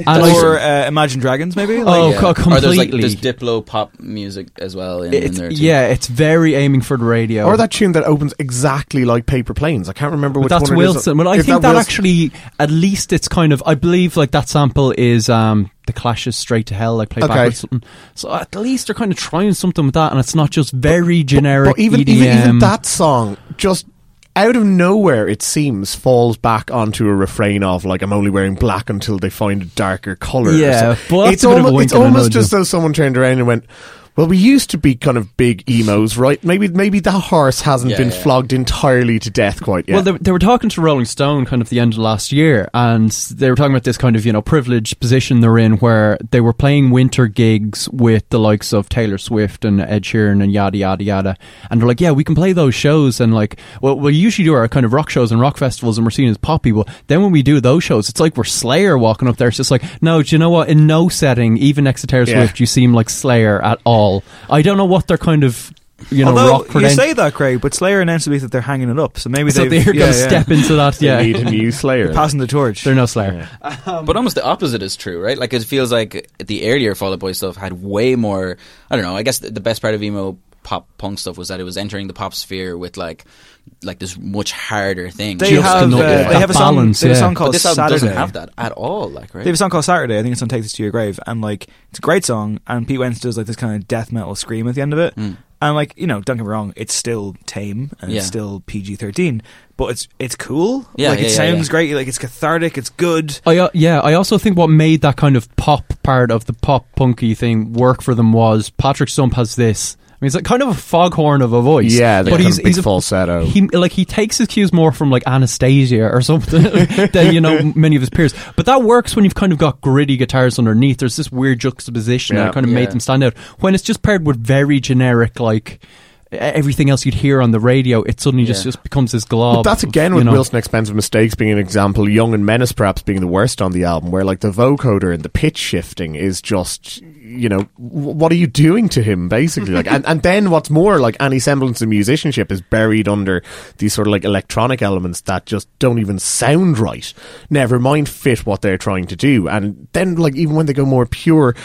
Or uh, Imagine Dragons, maybe? Like, oh, yeah. co- completely. Or there's, like, there's Diplo pop music as well in, in there too. Yeah, it's very aiming for the radio. Or that tune that opens exactly like Paper Planes. I can't remember which that's one Wilson. It is. That's Wilson. Well, I if think that, that actually, at least it's kind of, I believe, like, that sample is... Um, The Clash's Straight to Hell, like play okay. backwards something. So at least they're kind of trying something with that, and it's not just very but, generic. But, but even, E D M. even even that song, just out of nowhere, it seems, falls back onto a refrain of like, "I'm only wearing black until they find a darker colour." Yeah, but it's, almo- it's almost just though someone turned around and went, well, we used to be kind of big emos, right? Maybe maybe that horse hasn't yeah, been yeah. flogged entirely to death quite yet. Well, they, they were talking to Rolling Stone kind of the end of last year, and they were talking about this kind of, you know, privileged position they're in where they were playing winter gigs with the likes of Taylor Swift and Ed Sheeran and yada, yada, yada. And they're like, yeah, we can play those shows, and like, well, we usually do our kind of rock shows and rock festivals and we're seen as pop people. Then when we do those shows, it's like we're Slayer walking up there. It's just like, no, do you know what? In no setting, even next to Taylor yeah. Swift, you seem like Slayer at all. I don't know what they're kind of, you know, although rock you credent- say that, Craig, but Slayer announced to me that they're hanging it up, so maybe so they're going to yeah, yeah. step into that. Yeah, they need a new Slayer. They're passing the torch. They're no Slayer. Yeah. Um, but almost the opposite is true, right? Like, it feels like the earlier Fall Out Boy stuff had way more. I don't know. I guess the, the best part of emo pop punk stuff was that it was entering the pop sphere with like like this much harder thing. They Just have uh, they have a song, balance, they have a song yeah. called but this Saturday. Doesn't have that at all. Like, right? They have a song called Saturday. I think it's on Take This to Your Grave, and like it's a great song. And Pete Wentz does like this kind of death metal scream at the end of it. Mm. And like, you know, don't get me wrong, it's still tame and yeah. it's still P G thirteen, but it's it's cool. Yeah, like yeah, it yeah, sounds yeah. great. Like it's cathartic. It's good. I, uh, yeah, I also think what made that kind of pop part of the pop punky thing work for them was Patrick Stump has this. I mean, it's like kind of a foghorn of a voice. Yeah, but he's, he's a falsetto. He like he takes his cues more from like Anastasia or something than, you know, many of his peers. But that works when you've kind of got gritty guitars underneath. There's this weird juxtaposition yeah. that kind of yeah. made them stand out. When it's just paired with very generic, like everything else you'd hear on the radio, it suddenly yeah. just, just becomes this glob. But that's again with know. Wilson Expensive Mistakes being an example. Young and Menace perhaps being the worst on the album, where like the vocoder and the pitch shifting is just. You know, what are you doing to him, basically? Like, and, and then what's more, like, any semblance of musicianship is buried under these sort of, like, electronic elements that just don't even sound right. Never mind fit what they're trying to do. And then, like, even when they go more pure...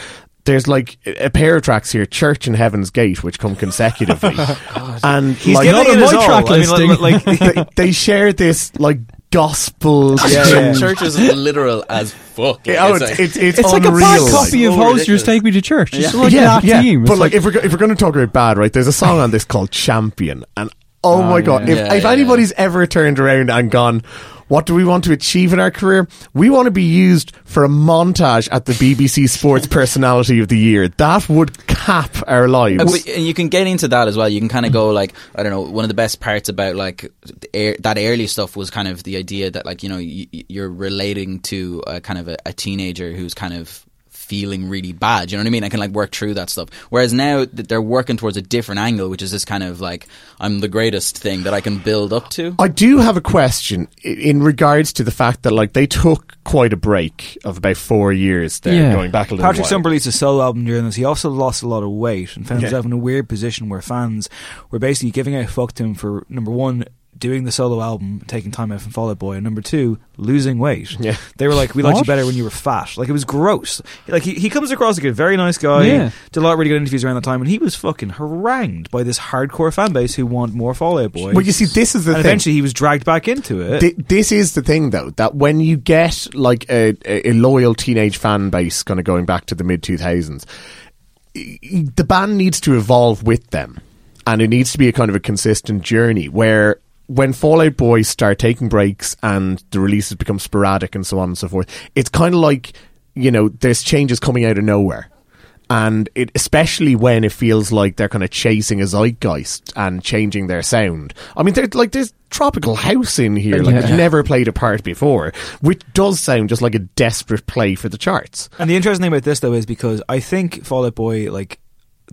There's like a pair of tracks here, Church and Heaven's Gate, which come consecutively. God. And he's like, not on my track listing. I mean, like, like, they, they share this like gospel. Yeah, yeah. Church is literal as fuck. Like, oh, it's, it's, like, it's, it's, it's like a bad copy of Hosters Take Me to Church. It's yeah, like yeah, yeah. Team. But like, like if we're if we're going to talk about bad, right? There's a song on this called Champion, and oh, oh my yeah. god, if, yeah, if yeah, anybody's yeah. ever turned around and gone. What do we want to achieve in our career? We want to be used for a montage at the B B C Sports Personality of the Year. That would cap our lives. Uh, but, and you can get into that as well. You can kind of go like, I don't know, one of the best parts about like air, that early stuff was kind of the idea that like, you know, y- you're relating to a kind of a, a teenager who's kind of feeling really bad, you know what I mean? I can like work through that stuff. Whereas now they're working towards a different angle, which is this kind of like I'm the greatest thing that I can build up to. I do have a question in regards to the fact that like they took quite a break of about four years there, yeah. going back a little while. Patrick Stump released a solo album during this. He also lost a lot of weight and found yeah. himself in a weird position where fans were basically giving out a fuck to him for, number one, doing the solo album, taking time out from Fall Out Boy, and number two, losing weight. Yeah. They were like, we liked what? you better when you were fat. Like, it was gross. Like, he, he comes across like a very nice guy, yeah. did a lot of really good interviews around that time, and he was fucking harangued by this hardcore fan base who want more Fall Out Boy. Well, you see, this is the and thing. Eventually he was dragged back into it. Th- this is the thing, though, that when you get, like, a, a loyal teenage fan base, kind of going back to the mid two thousands, the band needs to evolve with them, and it needs to be a kind of a consistent journey where... When Fall Out Boy start taking breaks and the releases become sporadic and so on and so forth, it's kind of like, you know, there's changes coming out of nowhere. And it, especially when it feels like they're kind of chasing a zeitgeist and changing their sound. I mean, they're, like there's tropical house in here, like yeah. which never played a part before, which does sound just like a desperate play for the charts. And the interesting thing about this, though, is because I think Fall Out Boy, like,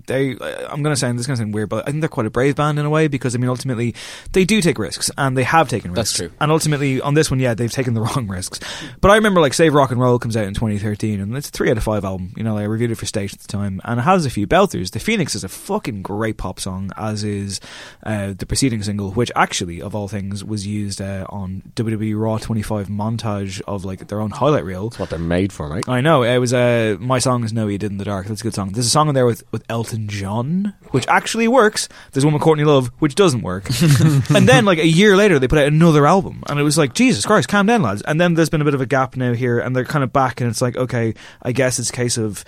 they, I'm going to sound, this is going to sound weird, but I think they're quite a brave band in a way, because I mean ultimately they do take risks, and they have taken risks. That's true. And ultimately on this one, yeah, they've taken the wrong risks. But I remember like Save Rock and Roll comes out in twenty thirteen, and it's a three out of five album, you know, like I reviewed it for Stage at the time, and it has a few belters. The Phoenix is a fucking great pop song, as is uh, the preceding single, which actually of all things was used uh, on W W E Raw twenty-five montage of like their own highlight reel. That's what they're made for, right? I know. It was uh, My Song Is No You Did in the Dark. That's a good song. There's a song in there with, with Elton John, which actually works. There's one with Courtney Love, which doesn't work. And then like a year later they put out another album, and it was like, Jesus Christ, calm down lads. And then there's been a bit of a gap now here, and they're kind of back, and it's like, okay, I guess it's a case of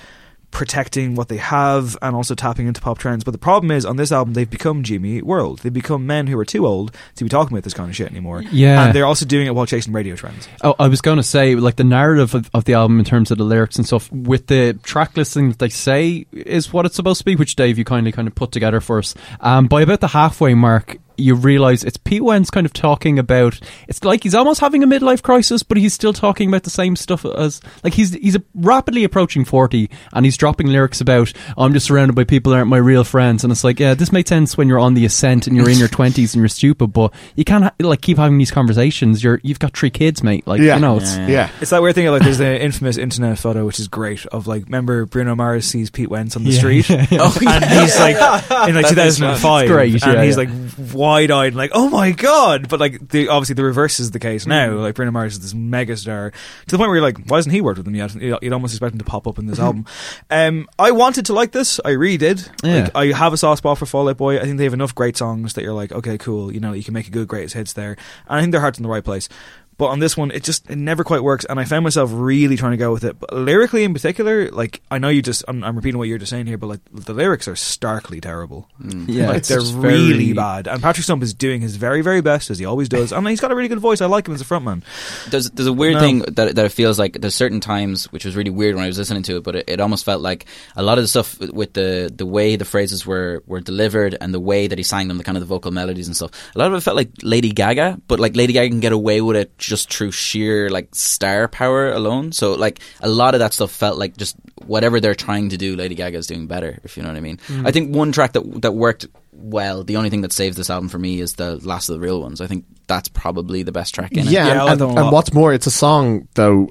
protecting what they have and also tapping into pop trends. But the problem is on this album they've become Jimmy Eat World. They've become men who are too old to be talking about this kind of shit anymore. Yeah, and they're also doing it while chasing radio trends. Oh, I was going to say, like, the narrative of, of the album in terms of the lyrics and stuff with the track listing that they say is what it's supposed to be, which Dave you kindly kind of put together for us. Um, by about the halfway mark you realise it's Pete Wentz kind of talking about, it's like he's almost having a midlife crisis, but he's still talking about the same stuff as, like, he's he's a, rapidly approaching forty, and he's dropping lyrics about, I'm just surrounded by people that aren't my real friends. And it's like, yeah, this makes sense when you're on the ascent and you're in your twenties and you're stupid, but you can't like keep having these conversations. You're, you've got three kids, mate. Like, yeah. You know, it's, yeah, yeah, yeah. It's that weird thing of, like, there's the infamous internet photo, which is great, of like, remember Bruno Mars sees Pete Wentz on the yeah. street? Yeah, yeah. Oh, yeah. And he's like, in like two thousand five, great, and yeah, he's yeah. like, wide-eyed and like, oh my god. But like, the, obviously the reverse is the case now. Like, Bruno Mars is this megastar to the point where you're like, why hasn't he worked with him yet? You'd almost expect him to pop up in this album. Um, I wanted to like this. I really did. Yeah. Like, I have a soft spot for Fall Out Boy. I think they have enough great songs that you're like, okay, cool, you know, you can make a good greatest hits there. And I think their heart's in the right place. But on this one, it just, it never quite works, and I found myself really trying to go with it. But lyrically in particular, like, I know you just, I'm, I'm repeating what you're just saying here, but like, the lyrics are starkly terrible. Mm. Yeah, like, they're really very... bad. And Patrick Stump is doing his very, very best, as he always does. I mean, he's got a really good voice. I like him as a frontman. There's, there's a weird no. thing that that it feels like there's certain times, which was really weird when I was listening to it, but it, it almost felt like a lot of the stuff with the the way the phrases were, were delivered and the way that he sang them, the kind of the vocal melodies and stuff. A lot of it felt like Lady Gaga, but like Lady Gaga can get away with it just through sheer like star power alone. So like a lot of that stuff felt like just whatever they're trying to do, Lady Gaga is doing better, if you know what I mean. Mm. I think one track that that worked well, the only thing that saves this album for me is the last of the real ones. I think that's probably the best track in it. Yeah, yeah, and, and, and what's more, it's a song though,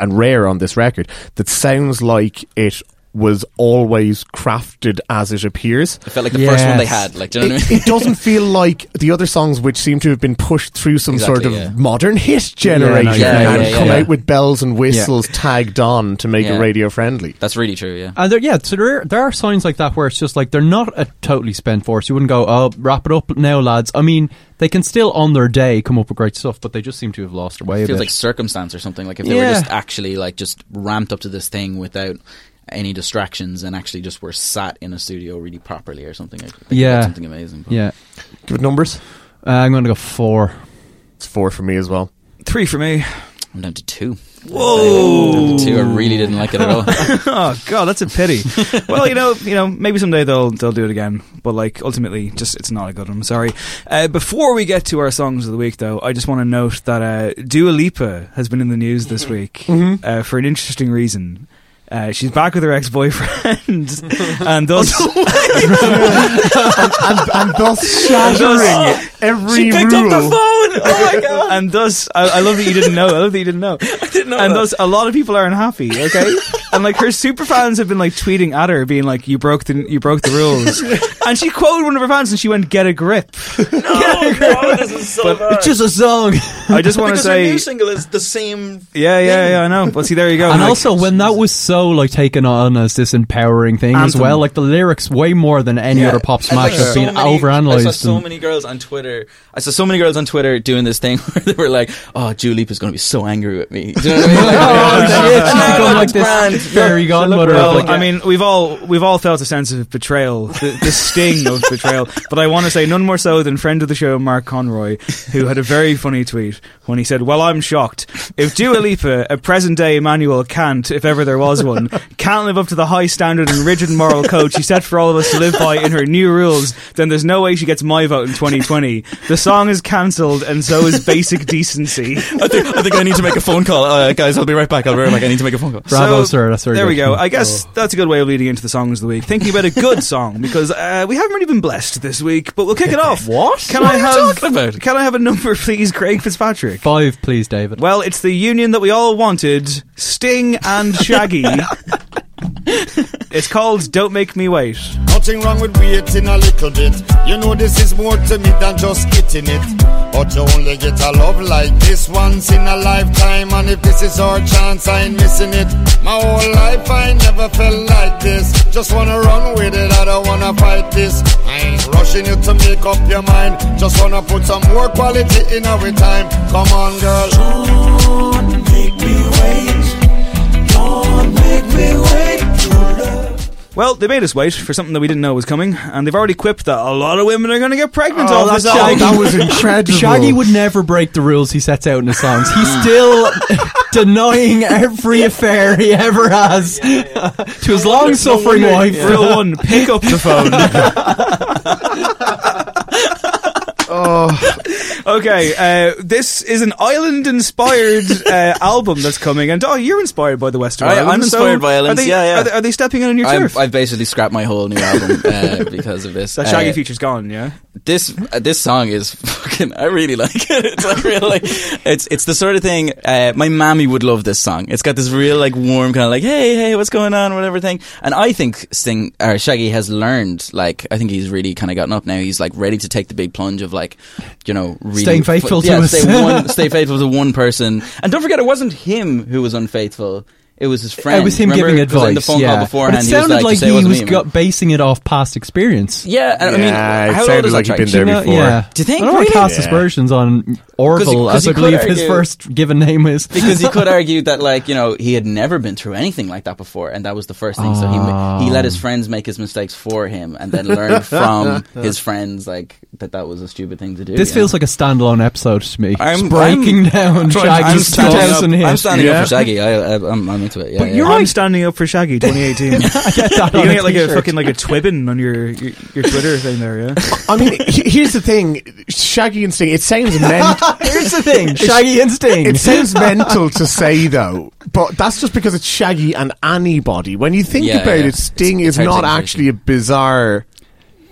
and rare on this record, that sounds like it was always crafted as it appears. It felt like the yes. first one they had. Like, do you know it, what I mean? It doesn't feel like the other songs, which seem to have been pushed through some exactly, sort of yeah. modern hit generation yeah, no, yeah, yeah, and yeah, yeah, come yeah. out with bells and whistles yeah. tagged on to make yeah. it radio friendly. That's really true, yeah. And there, yeah, so there are, there are signs like that where it's just like they're not a totally spent force. You wouldn't go, oh, wrap it up now, lads. I mean, they can still, on their day, come up with great stuff, but they just seem to have lost their way. It feels a bit. Like circumstance or something. Like if they yeah. were just actually like just ramped up to this thing without any distractions and actually just were sat in a studio really properly or something. I think yeah. that's something amazing. But. Yeah. Give it numbers. Uh, I'm going to go four. It's four for me as well. Three for me. I'm down to two. Whoa! Two, I really didn't like it at all. Oh god, that's a pity. Well, you know, you know, maybe someday they'll they'll do it again. But like, ultimately, just it's not a good one. I'm sorry. Uh, before we get to our songs of the week, though, I just want to note that uh, Dua Lipa has been in the news this week mm-hmm. uh, for an interesting reason. Uh, she's back with her ex-boyfriend and thus and, and, and thus shattering every she picked rule. Up the phone. Oh my god! And thus, I, I love that you didn't know. I love that you didn't know. I didn't know. And that. Thus, a lot of people aren't happy. Okay, and like her superfans have been like tweeting at her, being like, "You broke the, you broke the rules." And she quoted one of her fans, and she went, "Get a grip." No, Get a grip. God, this is so but bad. It's just a song. I just want to say, her new single is the same. Yeah, yeah, yeah. I know. But see, there you go. And like, also, when that was so. Like taken on as this empowering thing Anthem. As well, like the lyrics way more than any yeah. other pop smash have been overanalyzed. I saw so many girls on Twitter. I saw so many girls on Twitter doing this thing where they were like, "Oh, Dua Lipa's going to be so angry with me." Do you know what I mean? Like, oh shit, she's become like this brand. Fairy godmother. Well, like, yeah. I mean, we've all we've all felt a sense of betrayal, the, the sting of betrayal. But I want to say none more so than friend of the show Mark Conroy, who had a very funny tweet when he said, "Well, I'm shocked if Dua Lipa, a present day Immanuel Kant, if ever there was one." Can't live up to the high standard and rigid moral code she set for all of us to live by in her new rules, then there's no way she gets my vote in twenty twenty. The song is cancelled world, and so is basic decency. I, think, I think I need to make a phone call. Uh, guys, I'll be right back. I'll be right back. I need to make a phone call. Bravo, so, sir. That's very there good. We go. I guess oh. that's a good way of leading into the songs of the week. Thinking about a good song, because uh, we haven't really been blessed this week, but we'll kick it off. What? Can what I are have, you talking about? Can I have a number, please, Craig Fitzpatrick? Five, please, David. Well, it's the union that we all wanted, Sting and Shaggy. It's called Don't Make Me Wait. Nothing wrong with waiting a little bit. You know this is more to me than just getting it. But you only get a love like this once in a lifetime, and if this is our chance, I ain't missing it. My whole life I never felt like this. Just wanna run with it, I don't wanna fight this. I ain't rushing you to make up your mind. Just wanna put some more quality in our time. Come on, girl. Don't make me wait. Don't make me wait. Well, they made us wait for something that we didn't know was coming, and they've already quipped that a lot of women are going to get pregnant oh, off this album. That was incredible. Shaggy would never break the rules he sets out in his songs. He's still denying every affair he ever has yeah, yeah. to his long-suffering wife. Yeah. Real one, pick up the phone. Oh. Okay, uh, this is an island-inspired uh, album that's coming, and oh, you're inspired by the Western I, Islands. I'm inspired so by islands. Are they, yeah, yeah. Are they, are they stepping in on your I'm, turf? I've basically scrapped my whole new album uh, because of this. That Shaggy uh, feature's gone, yeah. This uh, this song is fucking. I really like it. It's like real, like it's it's the sort of thing. Uh, my mammy would love this song. It's got this real like warm kind of like hey hey what's going on whatever thing. And I think Sting or Shaggy has learned. Like I think he's really kind of gotten up now. He's like ready to take the big plunge of like. Like, you know, really staying faithful f- to yeah, us. Stay, one, stay faithful to one person. And don't forget, it wasn't him who was unfaithful. It was his friend. It was him Remember, giving advice. In the phone yeah. call beforehand, but it sounded he was like, like he was me, got basing it off past experience. Yeah, and, yeah I mean, how it sounded old like he'd been there you know, before. Yeah. Do you think? I don't really? want to cast yeah. aspersions on Orville, as I believe argue, his first given name is. Because you could argue that, like, you know, he had never been through anything like that before, and that was the first thing. So he he let his friends make his mistakes for him, and then learned from his friends, like, that that was a stupid thing to do. This feels know? like a standalone episode to me. I'm breaking down Shaggy's two thousand hits. I'm standing up for Shaggy. I'm it, yeah, but yeah. you're right. standing up for Shaggy twenty eighteen. You're going to get like a fucking like a twibbin on your, your your Twitter thing there, yeah? I mean, he, here's the thing. Shaggy and Sting, it sounds meant... here's the thing. Shaggy and Sting. It sounds mental to say, though, but that's just because it's Shaggy and anybody. When you think yeah, about yeah. it, Sting it's is not actually a bizarre...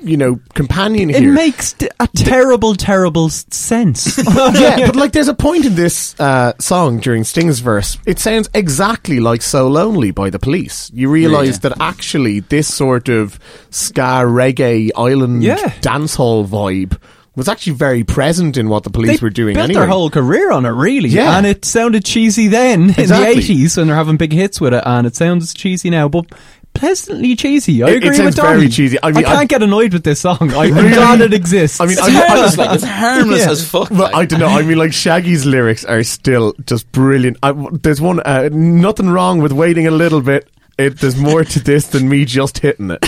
you know, companion it here. It makes a terrible, terrible sense. Yeah, but like, there's a point in this uh, song during Sting's verse. It sounds exactly like "So Lonely" by the Police. You realise yeah. that actually, this sort of ska reggae island yeah. dancehall vibe was actually very present in what the Police they were doing. They built anyway. their whole career on it, really. Yeah. And it sounded cheesy then exactly. in the eighties, and they're having big hits with it, and it sounds cheesy now, but. Pleasantly cheesy. I it, agree it with Donnie. Very cheesy. I, mean, I can't I, get annoyed with this song. I'm glad it exists. I mean, it's I, harmless, I, like, it's harmless yeah. as fuck. Like. I don't know. I mean, like Shaggy's lyrics are still just brilliant. I, there's one. Uh, nothing wrong with waiting a little bit. It, there's more to this than me just hitting it.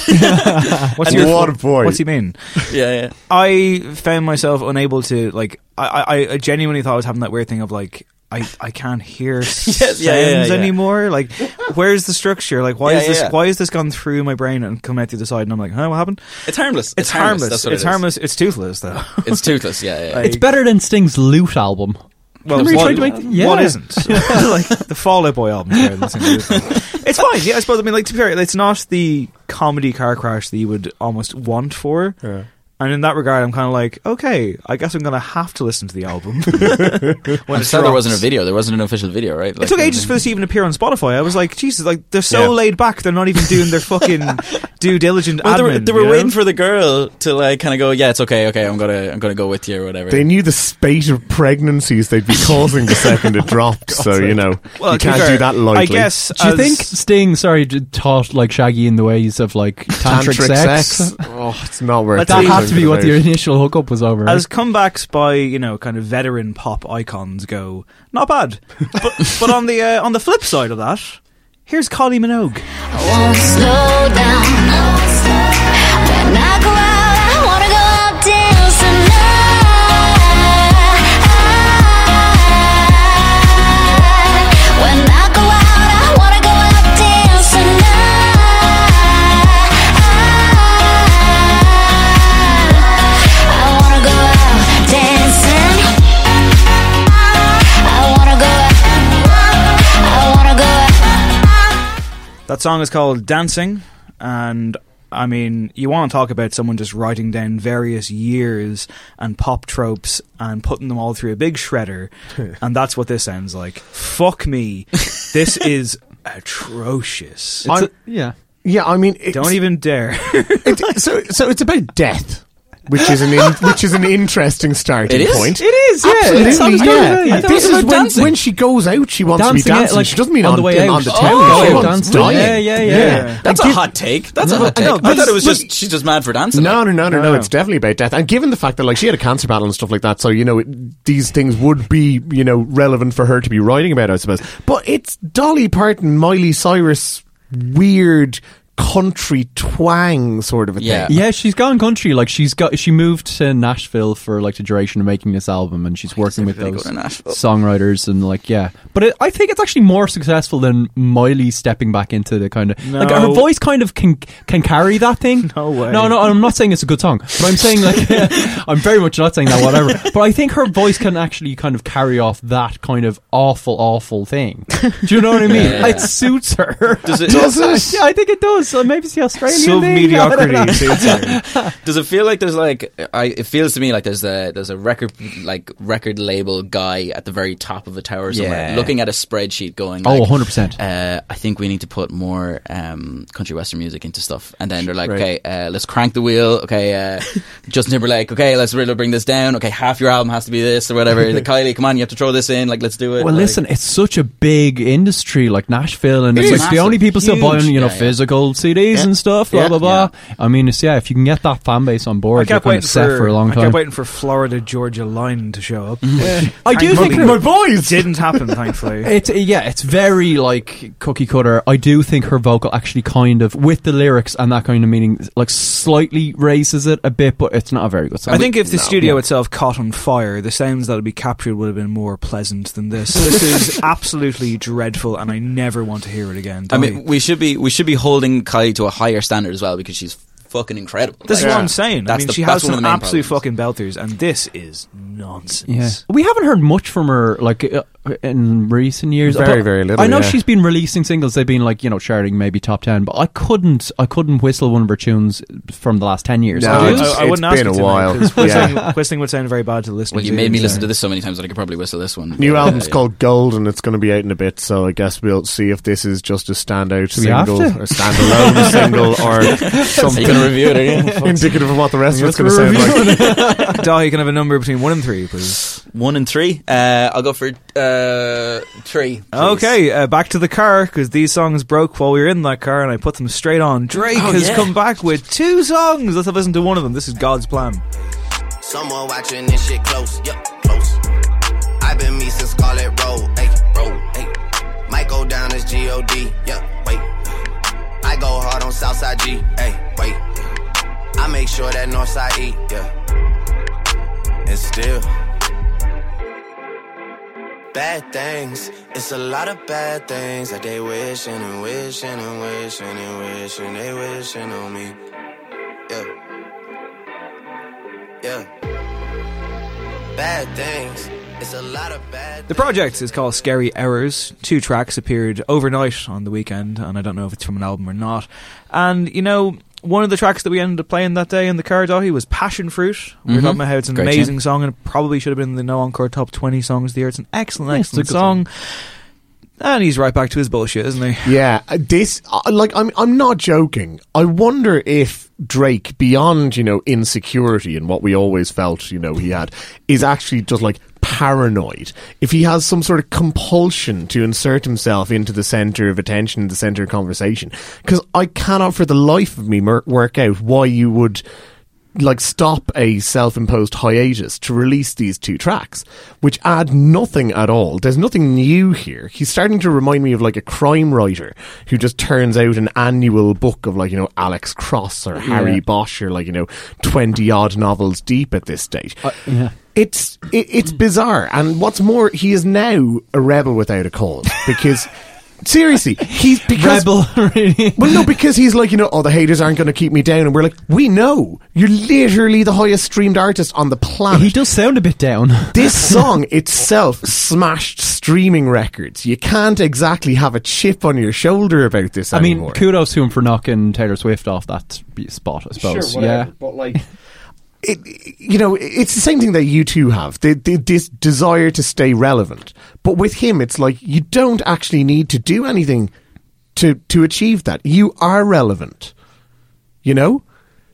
What's your, what a boy. What's he mean? Yeah, yeah. I found myself unable to like. I, I, I genuinely thought I was having that weird thing of like. I, I can't hear yes, sounds yeah, yeah, yeah. anymore. Like, where's the structure? Like, why yeah, is this? Yeah. Why has this gone through my brain and come out the other side? And I'm like, huh, what happened? It's harmless. It's, it's harmless. harmless. It's it harmless. It's toothless, though. It's toothless. Yeah, yeah. Like, it's better than Sting's Loot album. Well, what, trying to make th- yeah. what isn't? Like the Fall Out Boy album. It's fine. Yeah, I suppose. I mean, like to be fair, it's not the comedy car crash that you would almost want for. Yeah. And in that regard, I'm kind of like, okay, I guess I'm going to have to listen to the album. When I'm sad there wasn't a video. There wasn't an official video, right? Like, it took ages I mean, for this to even appear on Spotify. I was like, Jesus, like they're so yeah. laid back. They're not even doing their fucking due diligent well, admin. They were, they were waiting know? for the girl to like kind of go, yeah, it's okay, okay, I'm gonna, I'm gonna go with you or whatever. They knew the spate of pregnancies they'd be causing the second it dropped, so you know well, you can't fair, do that lightly. I guess. Do you think Sting, sorry, taught like Shaggy in the ways of like tantric, tantric sex? sex? Oh, it's not worth it. To be what the initial hookup was over. As comebacks by, you know, kind of veteran pop icons go, not bad. But, but on the uh, on the flip side of that, here's Kylie Minogue. I won't slow down. I won't slow down. When I go out, I wanna go out dancing tonight. When I go out, I wanna go out dancing tonight. song is called Dancing, and I mean, you want to talk about someone just writing down various years and pop tropes and putting them all through a big shredder, and that's what this sounds like. Fuck me. This is atrocious. It's a, yeah. Yeah, I mean... It's, don't even dare. it, so, so it's about death, which is an in, which is an interesting starting it is? point. It is, yeah. Absolutely, yeah. yeah. This is when, when she goes out, she wants dancing, to be dancing. Yeah, like, she doesn't mean on, on the way in, out. On the town. Oh, she wants dying. Yeah, yeah, yeah. yeah. That's and a give, hot take. That's no, a hot take. No, I thought it was just, she's just mad for dancing. No, no, no, no, no, no. It's definitely about death. And given the fact that, like, she had a cancer battle and stuff like that, so, you know, it, these things would be, you know, relevant for her to be writing about, I suppose. But it's Dolly Parton, Miley Cyrus, weird... country twang sort of a yeah. thing. Yeah, she's gone country. Like she's got, she moved to Nashville for like the duration of making this album, and she's working with those songwriters and like yeah. But it, I think it's actually more successful than Miley stepping back into the kind of no. like her voice kind of can can carry that thing. No way. No, no. I'm not saying it's a good song, but I'm saying like I'm very much not saying that whatever. But I think her voice can actually kind of carry off that kind of awful, awful thing. Do you know what I mean? Yeah. It suits her. Does it? Does it? Yeah, I think it does. So maybe it's the Australian sub-mediocrity suits. Does it feel like there's like I, it feels to me like there's a there's a record like record label guy at the very top of a tower somewhere yeah. looking at a spreadsheet going like, oh one hundred percent uh, I think we need to put more um, country western music into stuff, and then they're like right. okay uh, let's crank the wheel, okay uh, Justin Timberlake, okay let's really bring this down, okay half your album has to be this or whatever, the Kylie come on you have to throw this in, like let's do it. Well like, listen, it's such a big industry like Nashville, and it it's like massive, the only people huge. Still buying you know yeah, yeah. physical C Ds yeah. and stuff, blah yeah. blah blah. Yeah. I mean, it's, yeah, if you can get that fan base on board, you're kind of set for, for a long time. I kept waiting for Florida Georgia Line to show up. Yeah. I do think my boys didn't happen. Thankfully, it's yeah, it's very like cookie cutter. I do think her vocal actually kind of with the lyrics and that kind of meaning, like slightly raises it a bit, but it's not a very good song. I think if the no, studio no. itself caught on fire, the sounds that would be captured would have been more pleasant than this. This is absolutely dreadful, and I never want to hear it again. I mean, I? we should be we should be holding Kylie to a higher standard as well, because she's fucking incredible. This like, is what yeah. I'm saying. That's I mean, the, she has some absolute problems. Fucking belters, and this is nonsense. Yeah. We haven't heard much from her, like uh, in recent years. Very, very little. I know yeah. she's been releasing singles. They've been like you know charting maybe top ten, but I couldn't, I couldn't whistle one of her tunes from the last ten years. No, I, it's, I, I wouldn't. It's ask been a while. Whistling, whistling would sound very bad to listen. Well, to. You made me listen to this so many times that I could probably whistle this one. New album's yeah. called Gold, and it's going to be out in a bit. So I guess we'll see if this is just a standout single, or standalone single, or something. Review it again. Indicative of what the rest of it's going to sound like. Dahi, you can have a number between one and three, please. One and three? Uh, I'll go for uh, three. Please. Okay, uh, back to the car, because these songs broke while we were in that car, and I put them straight on. Drake oh, has yeah. come back with two songs. Let's have a listen to one of them. This is God's Plan. Someone watching this shit close, yep, close. I've been me since Scarlet Road, hey, road, hey. Might go down as G O D, yep, wait. I go hard on Southside G, hey, wait. I make sure that Northside E, yeah. And still, bad things. It's a lot of bad things that they wishing and wishing and wishing and wishing they wishing on me, yeah, yeah. Bad things. It's a lot of bad. The project is called Scary Errors. Two tracks appeared overnight on the weekend, and I don't know if it's from an album or not. And, you know, one of the tracks that we ended up playing that day in the car, Dottie, was Passion Fruit. We were mm-hmm. talking about how it's an Great amazing tune. Song, and it probably should have been in the No Encore Top twenty Songs of the Year. It's an excellent, excellent yeah, song. song. And he's right back to his bullshit, isn't he? Yeah. This, like, I'm, I'm not joking. I wonder if Drake, beyond, you know, insecurity and what we always felt, you know, he had, is actually just, like, paranoid. If he has some sort of compulsion to insert himself into the centre of attention, the centre of conversation, because I cannot for the life of me mer- work out why you would like stop a self-imposed hiatus to release these two tracks, which add nothing at all. There's nothing new here. He's starting to remind me of like a crime writer who just turns out an annual book of like, you know, Alex Cross or Harry yeah. Bosch or like, you know, twenty odd novels deep at this stage. Uh, yeah. It's it, it's bizarre, and what's more, he is now a rebel without a cause, because Seriously, he's because Rebel Radio. Well, no, because he's like, you know, oh, the haters aren't going to keep me down, and we're like, we know you're literally the highest streamed artist on the planet. He does sound a bit down. This song itself smashed streaming records. You can't exactly have a chip on your shoulder about this. I anymore. mean, kudos to him for knocking Taylor Swift off that spot, I suppose. Sure, whatever, yeah, but like. It, you know, it's the same thing that you two have, the, the, this desire to stay relevant. But with him, it's like you don't actually need to do anything to to achieve that. You are relevant, you know?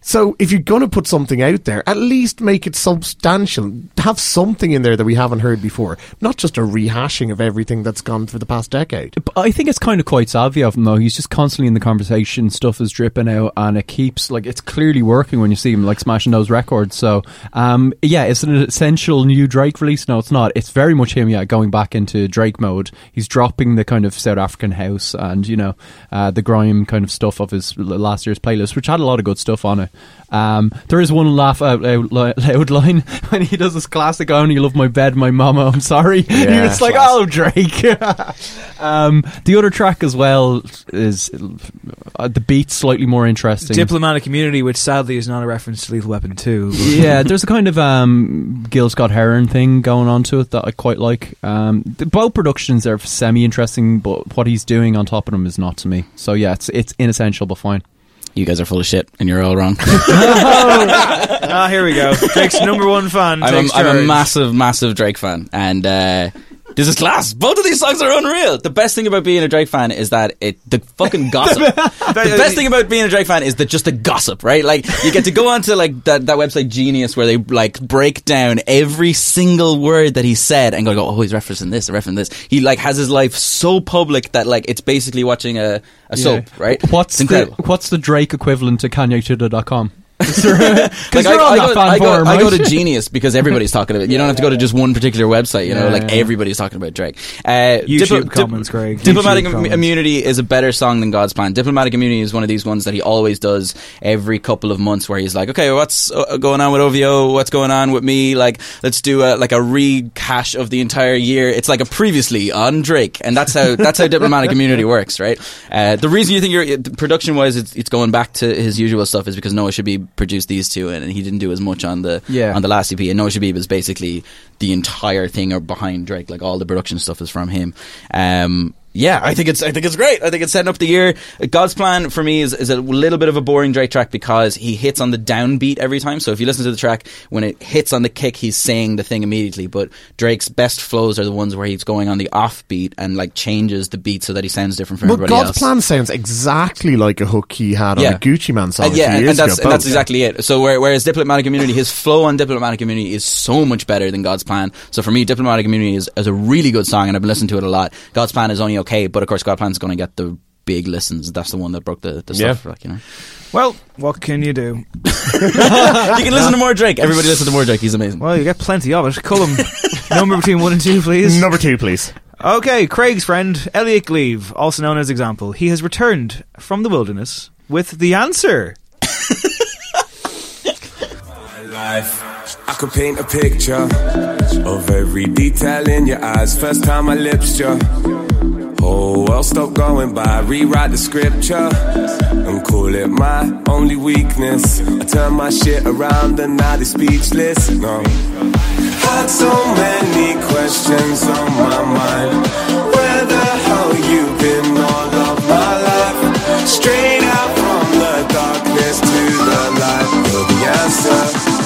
So if you're going to put something out there, at least make it substantial. Have something in there that we haven't heard before. Not just a rehashing of everything that's gone for the past decade. But I think it's kind of quite savvy of him, though. He's just constantly in the conversation. Stuff is dripping out and it keeps, like, it's clearly working when you see him, like, smashing those records. So, um, yeah, it's an essential new Drake release. No, it's not. It's very much him, yeah, going back into Drake mode. He's dropping the kind of South African house and, you know, uh, the grime kind of stuff of his last year's playlist, which had a lot of good stuff on it. Um, there is one laugh out loud line when he does this classic, I only love my bed, my mama, I'm sorry. Yeah, it's like, classic. Oh, Drake. um, the other track as well is uh, the beat's slightly more interesting. Diplomatic Immunity, which sadly is not a reference to Lethal Weapon two. Yeah, there's a kind of um, Gil Scott-Heron thing going on to it that I quite like. Um, the, both productions are semi-interesting, but what he's doing on top of them is not to me. So yeah, it's it's inessential but fine. You guys are full of shit and you're all wrong. Ah, oh, here we go. Drake's number one fan. I'm, a, I'm a massive, massive Drake fan. And uh, this is class. Both of these songs are unreal. The best thing about being a Drake fan is that it the fucking gossip. the best thing about being a Drake fan is that just the gossip, right? Like, you get to go onto like that, that website Genius where they like break down every single word that he said and go, oh, he's referencing this, referencing this. He like has his life so public that like it's basically watching a A soap, yeah. Right? What's the, what's the Drake equivalent to Kanye Tudor dot com? Because like you're I, on I that go, fan I, forum, go, right? I go to Genius because everybody's talking about it. You yeah, don't have to go to just one particular website, you know? Yeah, like, yeah. Everybody's talking about Drake. Uh, YouTube dip- comments, dip- Craig. Diplomatic Im- Immunity is a better song than God's Plan. Diplomatic Immunity is one of these ones that he always does every couple of months where he's like, okay, what's going on with O V O? What's going on with me? Like, let's do a, like a rehash of the entire year. It's like a previously on Drake. And that's how that's how Diplomatic Immunity works, right? Uh, the reason you think you're, production-wise, it's, it's going back to his usual stuff is because Noah Shabib produced these two and he didn't do as much on the yeah. on the last E P, and No Shabib is basically the entire thing or behind Drake, like all the production stuff is from him. um Yeah, I think it's I think it's great. I think it's setting up the year. God's Plan for me is, is a little bit of a boring Drake track because he hits on the downbeat every time. So if you listen to the track, when it hits on the kick, he's saying the thing immediately. But Drake's best flows are the ones where he's going on the offbeat and like changes the beat so that he sounds different from everybody else. But God's Plan sounds exactly like a hook he had on yeah. a Gucci Man song. Uh, yeah, and, and that's, ago, and that's exactly it. So where, whereas Diplomatic Immunity, his flow on Diplomatic Immunity is so much better than God's Plan. So for me, Diplomatic Immunity is, is a really good song and I've been listening to it a lot. God's Plan is only okay. Okay, but of course God's Plan's going to get the big listens. That's the one that broke the, the yeah. stuff, like, you know. Well, what can you do? You can listen to more Drake. Everybody listen to more Drake. He's amazing. Well, you get plenty of it. Call him number between one and two, please. Number two, please. Okay, Craig's friend, Elliot Gleave, also known as Example. He has returned from the wilderness with the answer. My life. I could paint a picture of every detail in your eyes. First time I lips you. Whole world stop going by. Rewrite the scripture and call it my only weakness. I turn my shit around and now they're speechless. No, had so many questions on my mind. Where the hell you been all of my life? Straight out from the darkness to the light. You're the answer.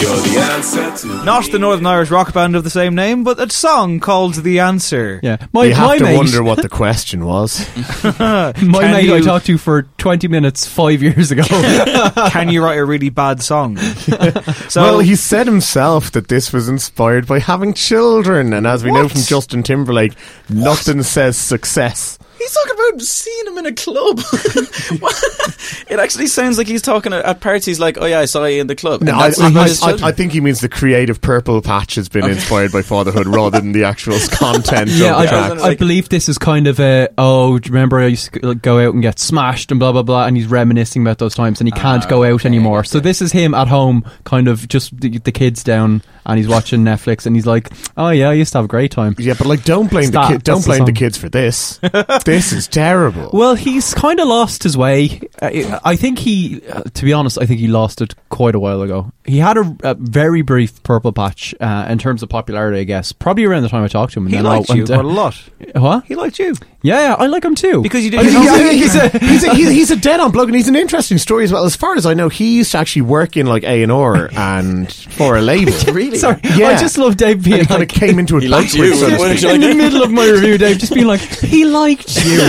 You're the answer to not the Northern Irish rock band of the same name, but a song called The Answer. Yeah, my, you have my to mate. Wonder what the question was. My can mate you, I talked to for twenty minutes five years ago. Can you write a really bad song? So, well, he said himself that this was inspired by having children, and as we what? know from Justin Timberlake, what? nothing says success. He's talking about seeing him in a club. It actually sounds like he's talking at parties like, oh yeah, I saw you in the club. No, I, I, I, I think he means the creative purple patch has been okay. inspired by fatherhood rather than the actual content yeah, of the I, track. I, I believe this is kind of a, oh, do you remember I used to go out and get smashed and blah, blah, blah, and he's reminiscing about those times and he can't uh, go out okay, anymore. Okay. So this is him at home, kind of just the, the kids down and he's watching Netflix and he's like, oh yeah, I used to have a great time. Yeah, but like, don't blame, the, ki- don't blame the kids for this. This is terrible. Well, he's kind of lost his way. I, I think he, uh, to be honest, I think he lost it quite a while ago. He had a, a very brief purple patch uh, in terms of popularity, I guess. Probably around the time I talked to him. And he then liked you quite a lot. What? He liked you. Yeah, yeah, I like him too. Because you did. I, yeah, I think he's a, he's a, he's, he's a dead-on bloke, and he's an interesting story as well. As far as I know, he used to actually work in like A and R and for a label. Really? Sorry, yeah. I just love Dave being kind of came into it he liked you, so in, in the middle of my review, Dave just being like, he liked you,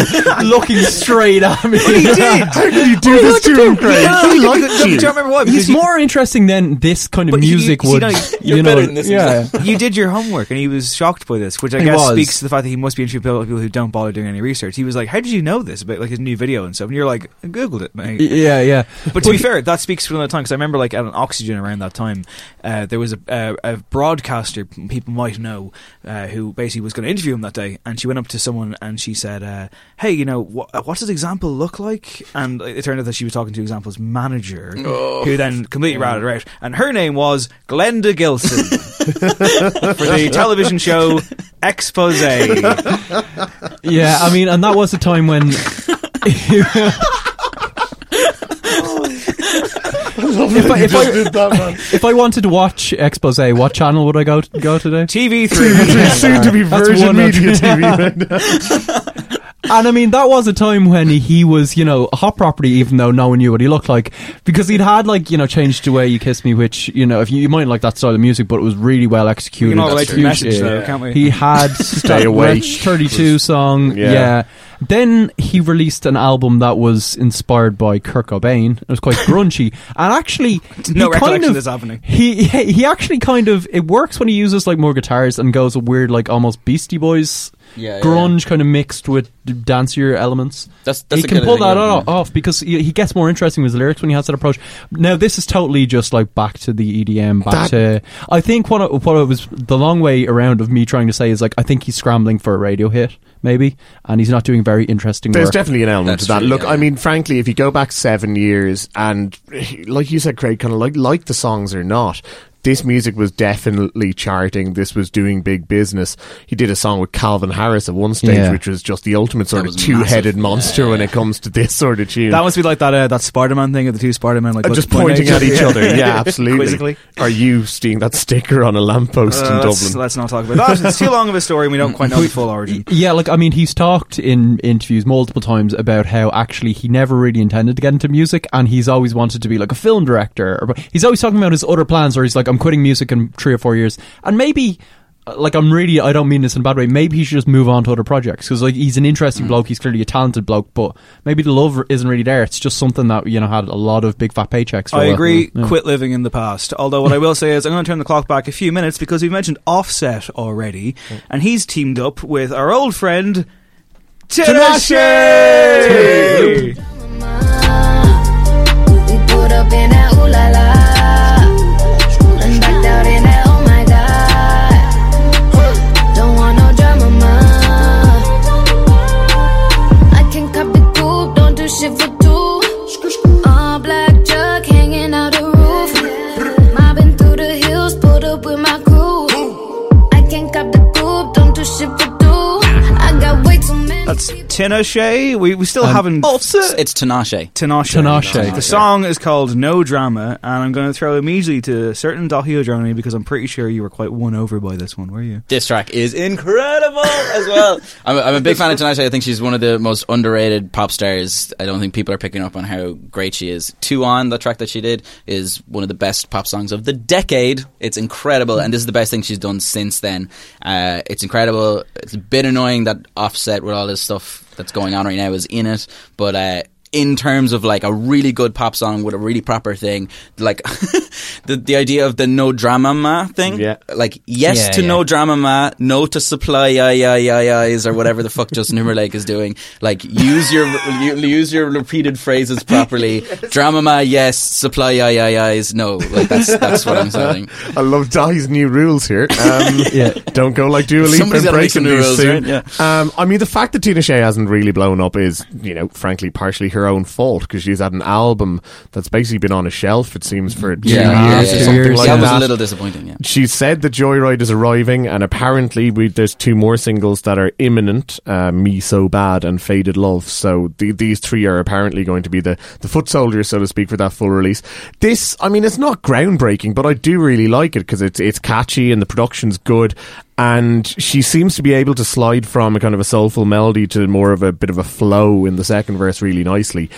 looking straight at me. But he did. How did you do I this to him, Craig? Yeah, he liked you. Do you remember why? He's more interesting than this kind of but music you, would. You know, you're you know, better than this. Yeah. You did your homework, and he was shocked by this, which I he guess was. speaks to the fact that he must be interested in people who don't bother doing any research. He was like, how did you know this about like his new video and stuff? And you're like, I Googled it, mate. Yeah, yeah. But, but to be he, fair, that speaks for another time, because I remember like at an Oxygen around that time, uh, there was a, uh, a broadcaster people might know uh, who basically was going to interview him that day, and she went up to someone and she said, uh, hey, you know, wh- what does Example look like? And it turned out that she was talking to Example's manager, oh. who then completely ratted her out. And her name was Glenda Gilson for the television show Expose. Yeah, I mean, and that was the time when... If I, if, I, did that, man. If I wanted to watch Expose, what channel would I go to, go today? T V three. Soon to be Virgin Media T V. And I mean, that was a time when he was, you know, hot property, even though no one knew what he looked like, because he'd had, like, you know, Changed the Way You Kiss Me, which, you know, if you, you might like that style of music, but it was really well executed. We can all relate to the message, yeah. though, can't we? He had Stay Away, thirty-two was, song, yeah. yeah. Then he released an album that was inspired by Kurt Cobain. It was quite grungy, and actually, no recollection of this happening. He he actually kind of it works when he uses like more guitars and goes a weird like almost Beastie Boys yeah, grunge yeah. kind of mixed with dancier elements. That's, that's he can pull that off, off because he, he gets more interesting with his lyrics when he has that approach. Now this is totally just like back to the E D M. Back that, to I think what I, what I was the long way around of me trying to say is like I think he's scrambling for a radio hit. Maybe, and he's not doing very interesting There's work. Definitely an element That's to that. True, Look, yeah. I mean, frankly, if you go back seven years, and like you said, Craig, kind of like, like the songs or not, this music was definitely charting. This was doing big business. He did a song with Calvin Harris at one stage, yeah. which was just the ultimate sort of two-headed massive. monster yeah. when it comes to this sort of tune. That must be like that uh, that Spider-Man thing of the two Spider-Men. Like, just pointing at each other. Yeah, absolutely. Quizzically. Are you seeing that sticker on a lamppost uh, in let's, Dublin? Let's not talk about that. It's too long of a story and we don't quite know the full origin. Yeah, like, I mean, he's talked in interviews multiple times about how actually he never really intended to get into music and he's always wanted to be like a film director. Or, he's always talking about his other plans or he's like, I'm quitting music in three or four years. And maybe, like, I'm really, I don't mean this in a bad way, maybe he should just move on to other projects. Because, like, he's an interesting bloke, he's clearly a talented bloke, but maybe the love isn't really there. It's just something that, you know, had a lot of big fat paychecks. For I agree, yeah. Quit living in the past. Although what I will say is, I'm going to turn the clock back a few minutes because we've mentioned Offset already, yeah. and he's teamed up with our old friend, Tinashe! Tinashe! We put up in that ooh-la-la. That's Tinashe. We we still um, haven't... Offset. It's Tinashe. Tinashe. Tinashe. The song is called No Drama, and I'm going to throw immediately to a certain Doy O'Dronie because I'm pretty sure you were quite won over by this one, were you? This track is incredible as well. I'm, I'm a big fan of Tinashe. I think she's one of the most underrated pop stars. I don't think people are picking up on how great she is. Two On, the track that she did, is one of the best pop songs of the decade. It's incredible, and this is the best thing she's done since then. Uh, it's incredible. It's a bit annoying that Offset with all this stuff that's going on right now is in it, but uh, in terms of like a really good pop song with a really proper thing, like the the idea of the no drama ma thing, yeah. like yes yeah, to yeah. no drama ma, no to supply ay ay ay ay's or whatever the fuck Justin Timberlake is doing. Like use your use your repeated phrases properly. Yes. Drama ma yes, supply ay ay ay's no. Like that's that's what I'm saying. I love Doy's new rules here. Um, yeah. Don't go like Dua Lipa and breaking these rules. Right? Yeah. Um, I mean the fact that Tinashe hasn't really blown up is, you know, frankly partially her her own fault because she's had an album that's basically been on a shelf, it seems, for two yeah. years yeah. or something yeah. like that. That was a little disappointing, yeah. She said that Joyride is arriving, and apparently we, there's two more singles that are imminent, uh, Me So Bad and Faded Love. So the, these three are apparently going to be the, the foot soldiers, so to speak, for that full release. This, I mean, it's not groundbreaking, but I do really like it because it's, it's catchy and the production's good. And she seems to be able to slide from a kind of a soulful melody to more of a bit of a flow in the second verse really nicely.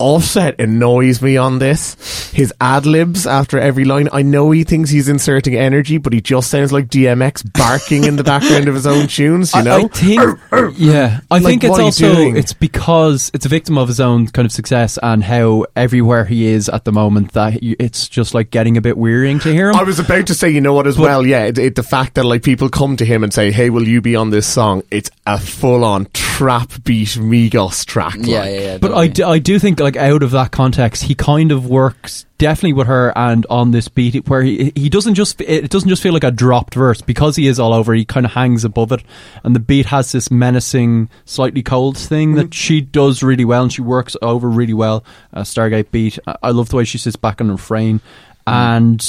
Offset annoys me on this. His ad-libs after every line. I know he thinks he's inserting energy, but he just sounds like D M X barking in the background of his own tunes, you know? I, I think, arr, arr, yeah. I like, think it's also, it's because it's a victim of his own kind of success and how everywhere he is at the moment that it's just like getting a bit wearying to hear him. I was about to say, you know what, as but, well, yeah, it, it, the fact that like people come to him and say, hey, will you be on this song? It's a full-on trap beat Migos track. Yeah, like. yeah, yeah. But I, d- I do think, like, Like out of that context, he kind of works definitely with her, and on this beat where he he doesn't just it doesn't just feel like a dropped verse because he is all over. He kind of hangs above it, and the beat has this menacing, slightly cold thing that she does really well, and she works over really well. Uh, Stargate beat. I, I love the way she sits back on the refrain, and.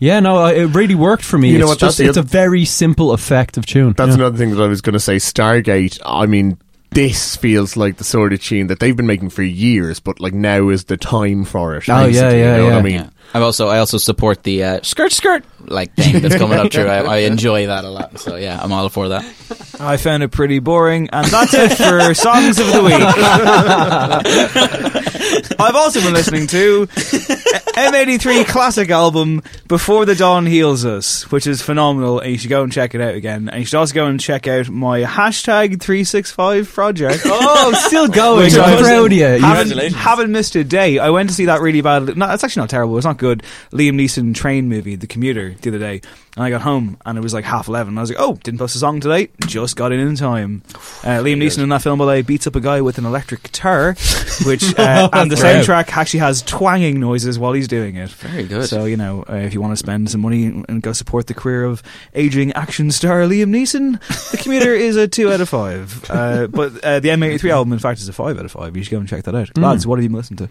Yeah, no, it really worked for me. You know it's what, just that's it's a very simple, effective tune. That's yeah. another thing that I was going to say. Stargate. I mean. This feels like the sort of tune that they've been making for years, but like now is the time for it. Oh yeah, yeah, you know yeah. what I mean? Yeah. I also I also support the uh, skirt skirt like thing that's coming up through. I, I enjoy that a lot. So yeah, I'm all for that. I found it pretty boring, and that's it for songs of the week. I've also been listening to M eighty-three classic album Before the Dawn Heals Us, which is phenomenal, and you should go and check it out again. And you should also go and check out my hashtag three sixty-five project. Oh, still going. I'm proud of you. Haven't, haven't missed a day. I went to see that really bad. No, it's actually not terrible. It's not good. Liam Neeson train movie, The Commuter, the other day. And I got home and it was like half eleven. And I was like, oh, didn't post a song today. Just got in in time. Uh, Liam Neeson in that film, although he beats up a guy with an electric guitar, which, uh, and the soundtrack actually has twanging noises while he's doing it. Very good. So, you know, uh, if you want to spend some money and go support the career of aging action star Liam Neeson, The Commuter is a two out of five. Uh, but uh, the M eighty-three album, in fact, is a five out of five. You should go and check that out. Mm. Lads, what have you been listening to?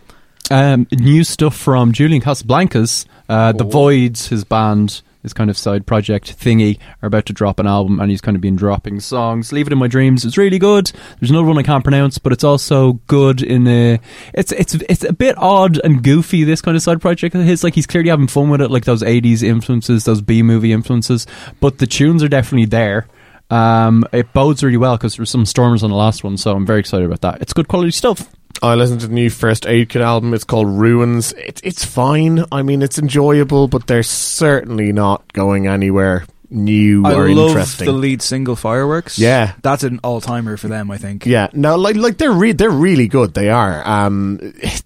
Um, new stuff from Julian Casablancas. Uh, the Voids, his band, his kind of side project thingy, are about to drop an album, and he's kind of been dropping songs. Leave It in My Dreams, it's really good. There's another one I can't pronounce, but it's also good in a it's it's it's a bit odd and goofy, this kind of side project of his. Like, he's clearly having fun with it, like those eighties influences, those B movie influences, but the tunes are definitely there. Um, it bodes really well because there were some stormers on the last one, so I'm very excited about that. It's good quality stuff. I listened to the new First Aid Kit album. It's called Ruins. It, it's fine. I mean, it's enjoyable, but they're certainly not going anywhere new I or interesting. I love the lead single, Fireworks. Yeah. That's an all-timer for them, I think. Yeah. No, like, like they're, re- they're really good. They are. Um,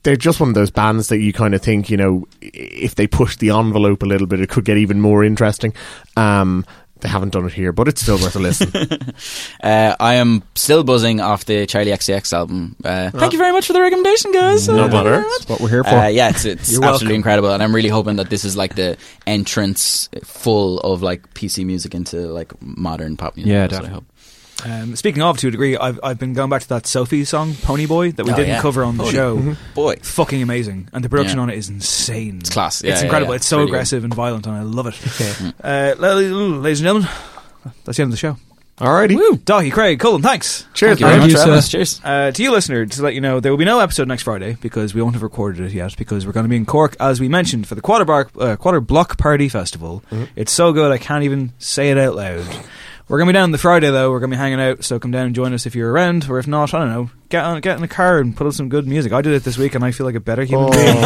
they're just one of those bands that you kind of think, you know, if they push the envelope a little bit, it could get even more interesting. Um... They haven't done it here, but it's still worth a listen. uh, I am still buzzing off the Charlie X C X album. Uh, oh. Thank you very much for the recommendation, guys. No uh, bother. That's what we're here for. Uh, yeah, it's, it's absolutely welcome. Incredible, and I'm really hoping that this is like the entrance full of like P C music into like modern pop music. Yeah, definitely. I hope. Um, speaking of, to a degree, I've I've been going back to that Sophie song, Pony Boy, that we oh, didn't yeah. cover on the Pony. show. Mm-hmm. Boy, fucking amazing, and the production yeah. on it is insane. It's class. Yeah, it's yeah, incredible. Yeah, yeah. It's so really aggressive good. and violent, and I love it. Okay. uh, ladies and gentlemen, that's the end of the show. Alrighty. Woo. Dahi, Craig, Colin, thanks. Cheers. Thank you very much, Travis. Cheers. Uh, to you, listener, to let you know, there will be no episode next Friday because we won't have recorded it yet because we're going to be in Cork, as we mentioned, for the Quarter, Bar- uh, Quarter Block Party Festival. Mm-hmm. It's so good, I can't even say it out loud. We're going to be down on the Friday, though. We're going to be hanging out, so come down and join us if you're around, or if not, I don't know, get on, get in the car and put up some good music. I did it this week, and I feel like a better human oh. being.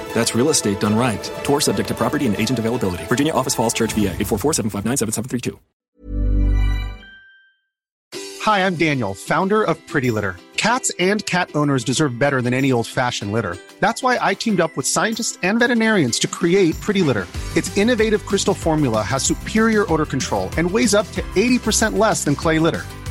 That's real estate done right. Tour subject to property and agent availability. Virginia Office Falls, Church, V A eight four four, seven five nine, seven seven three two. Hi, I'm Daniel, founder of Pretty Litter. Cats and cat owners deserve better than any old-fashioned litter. That's why I teamed up with scientists and veterinarians to create Pretty Litter. Its innovative crystal formula has superior odor control and weighs up to eighty percent less than clay litter.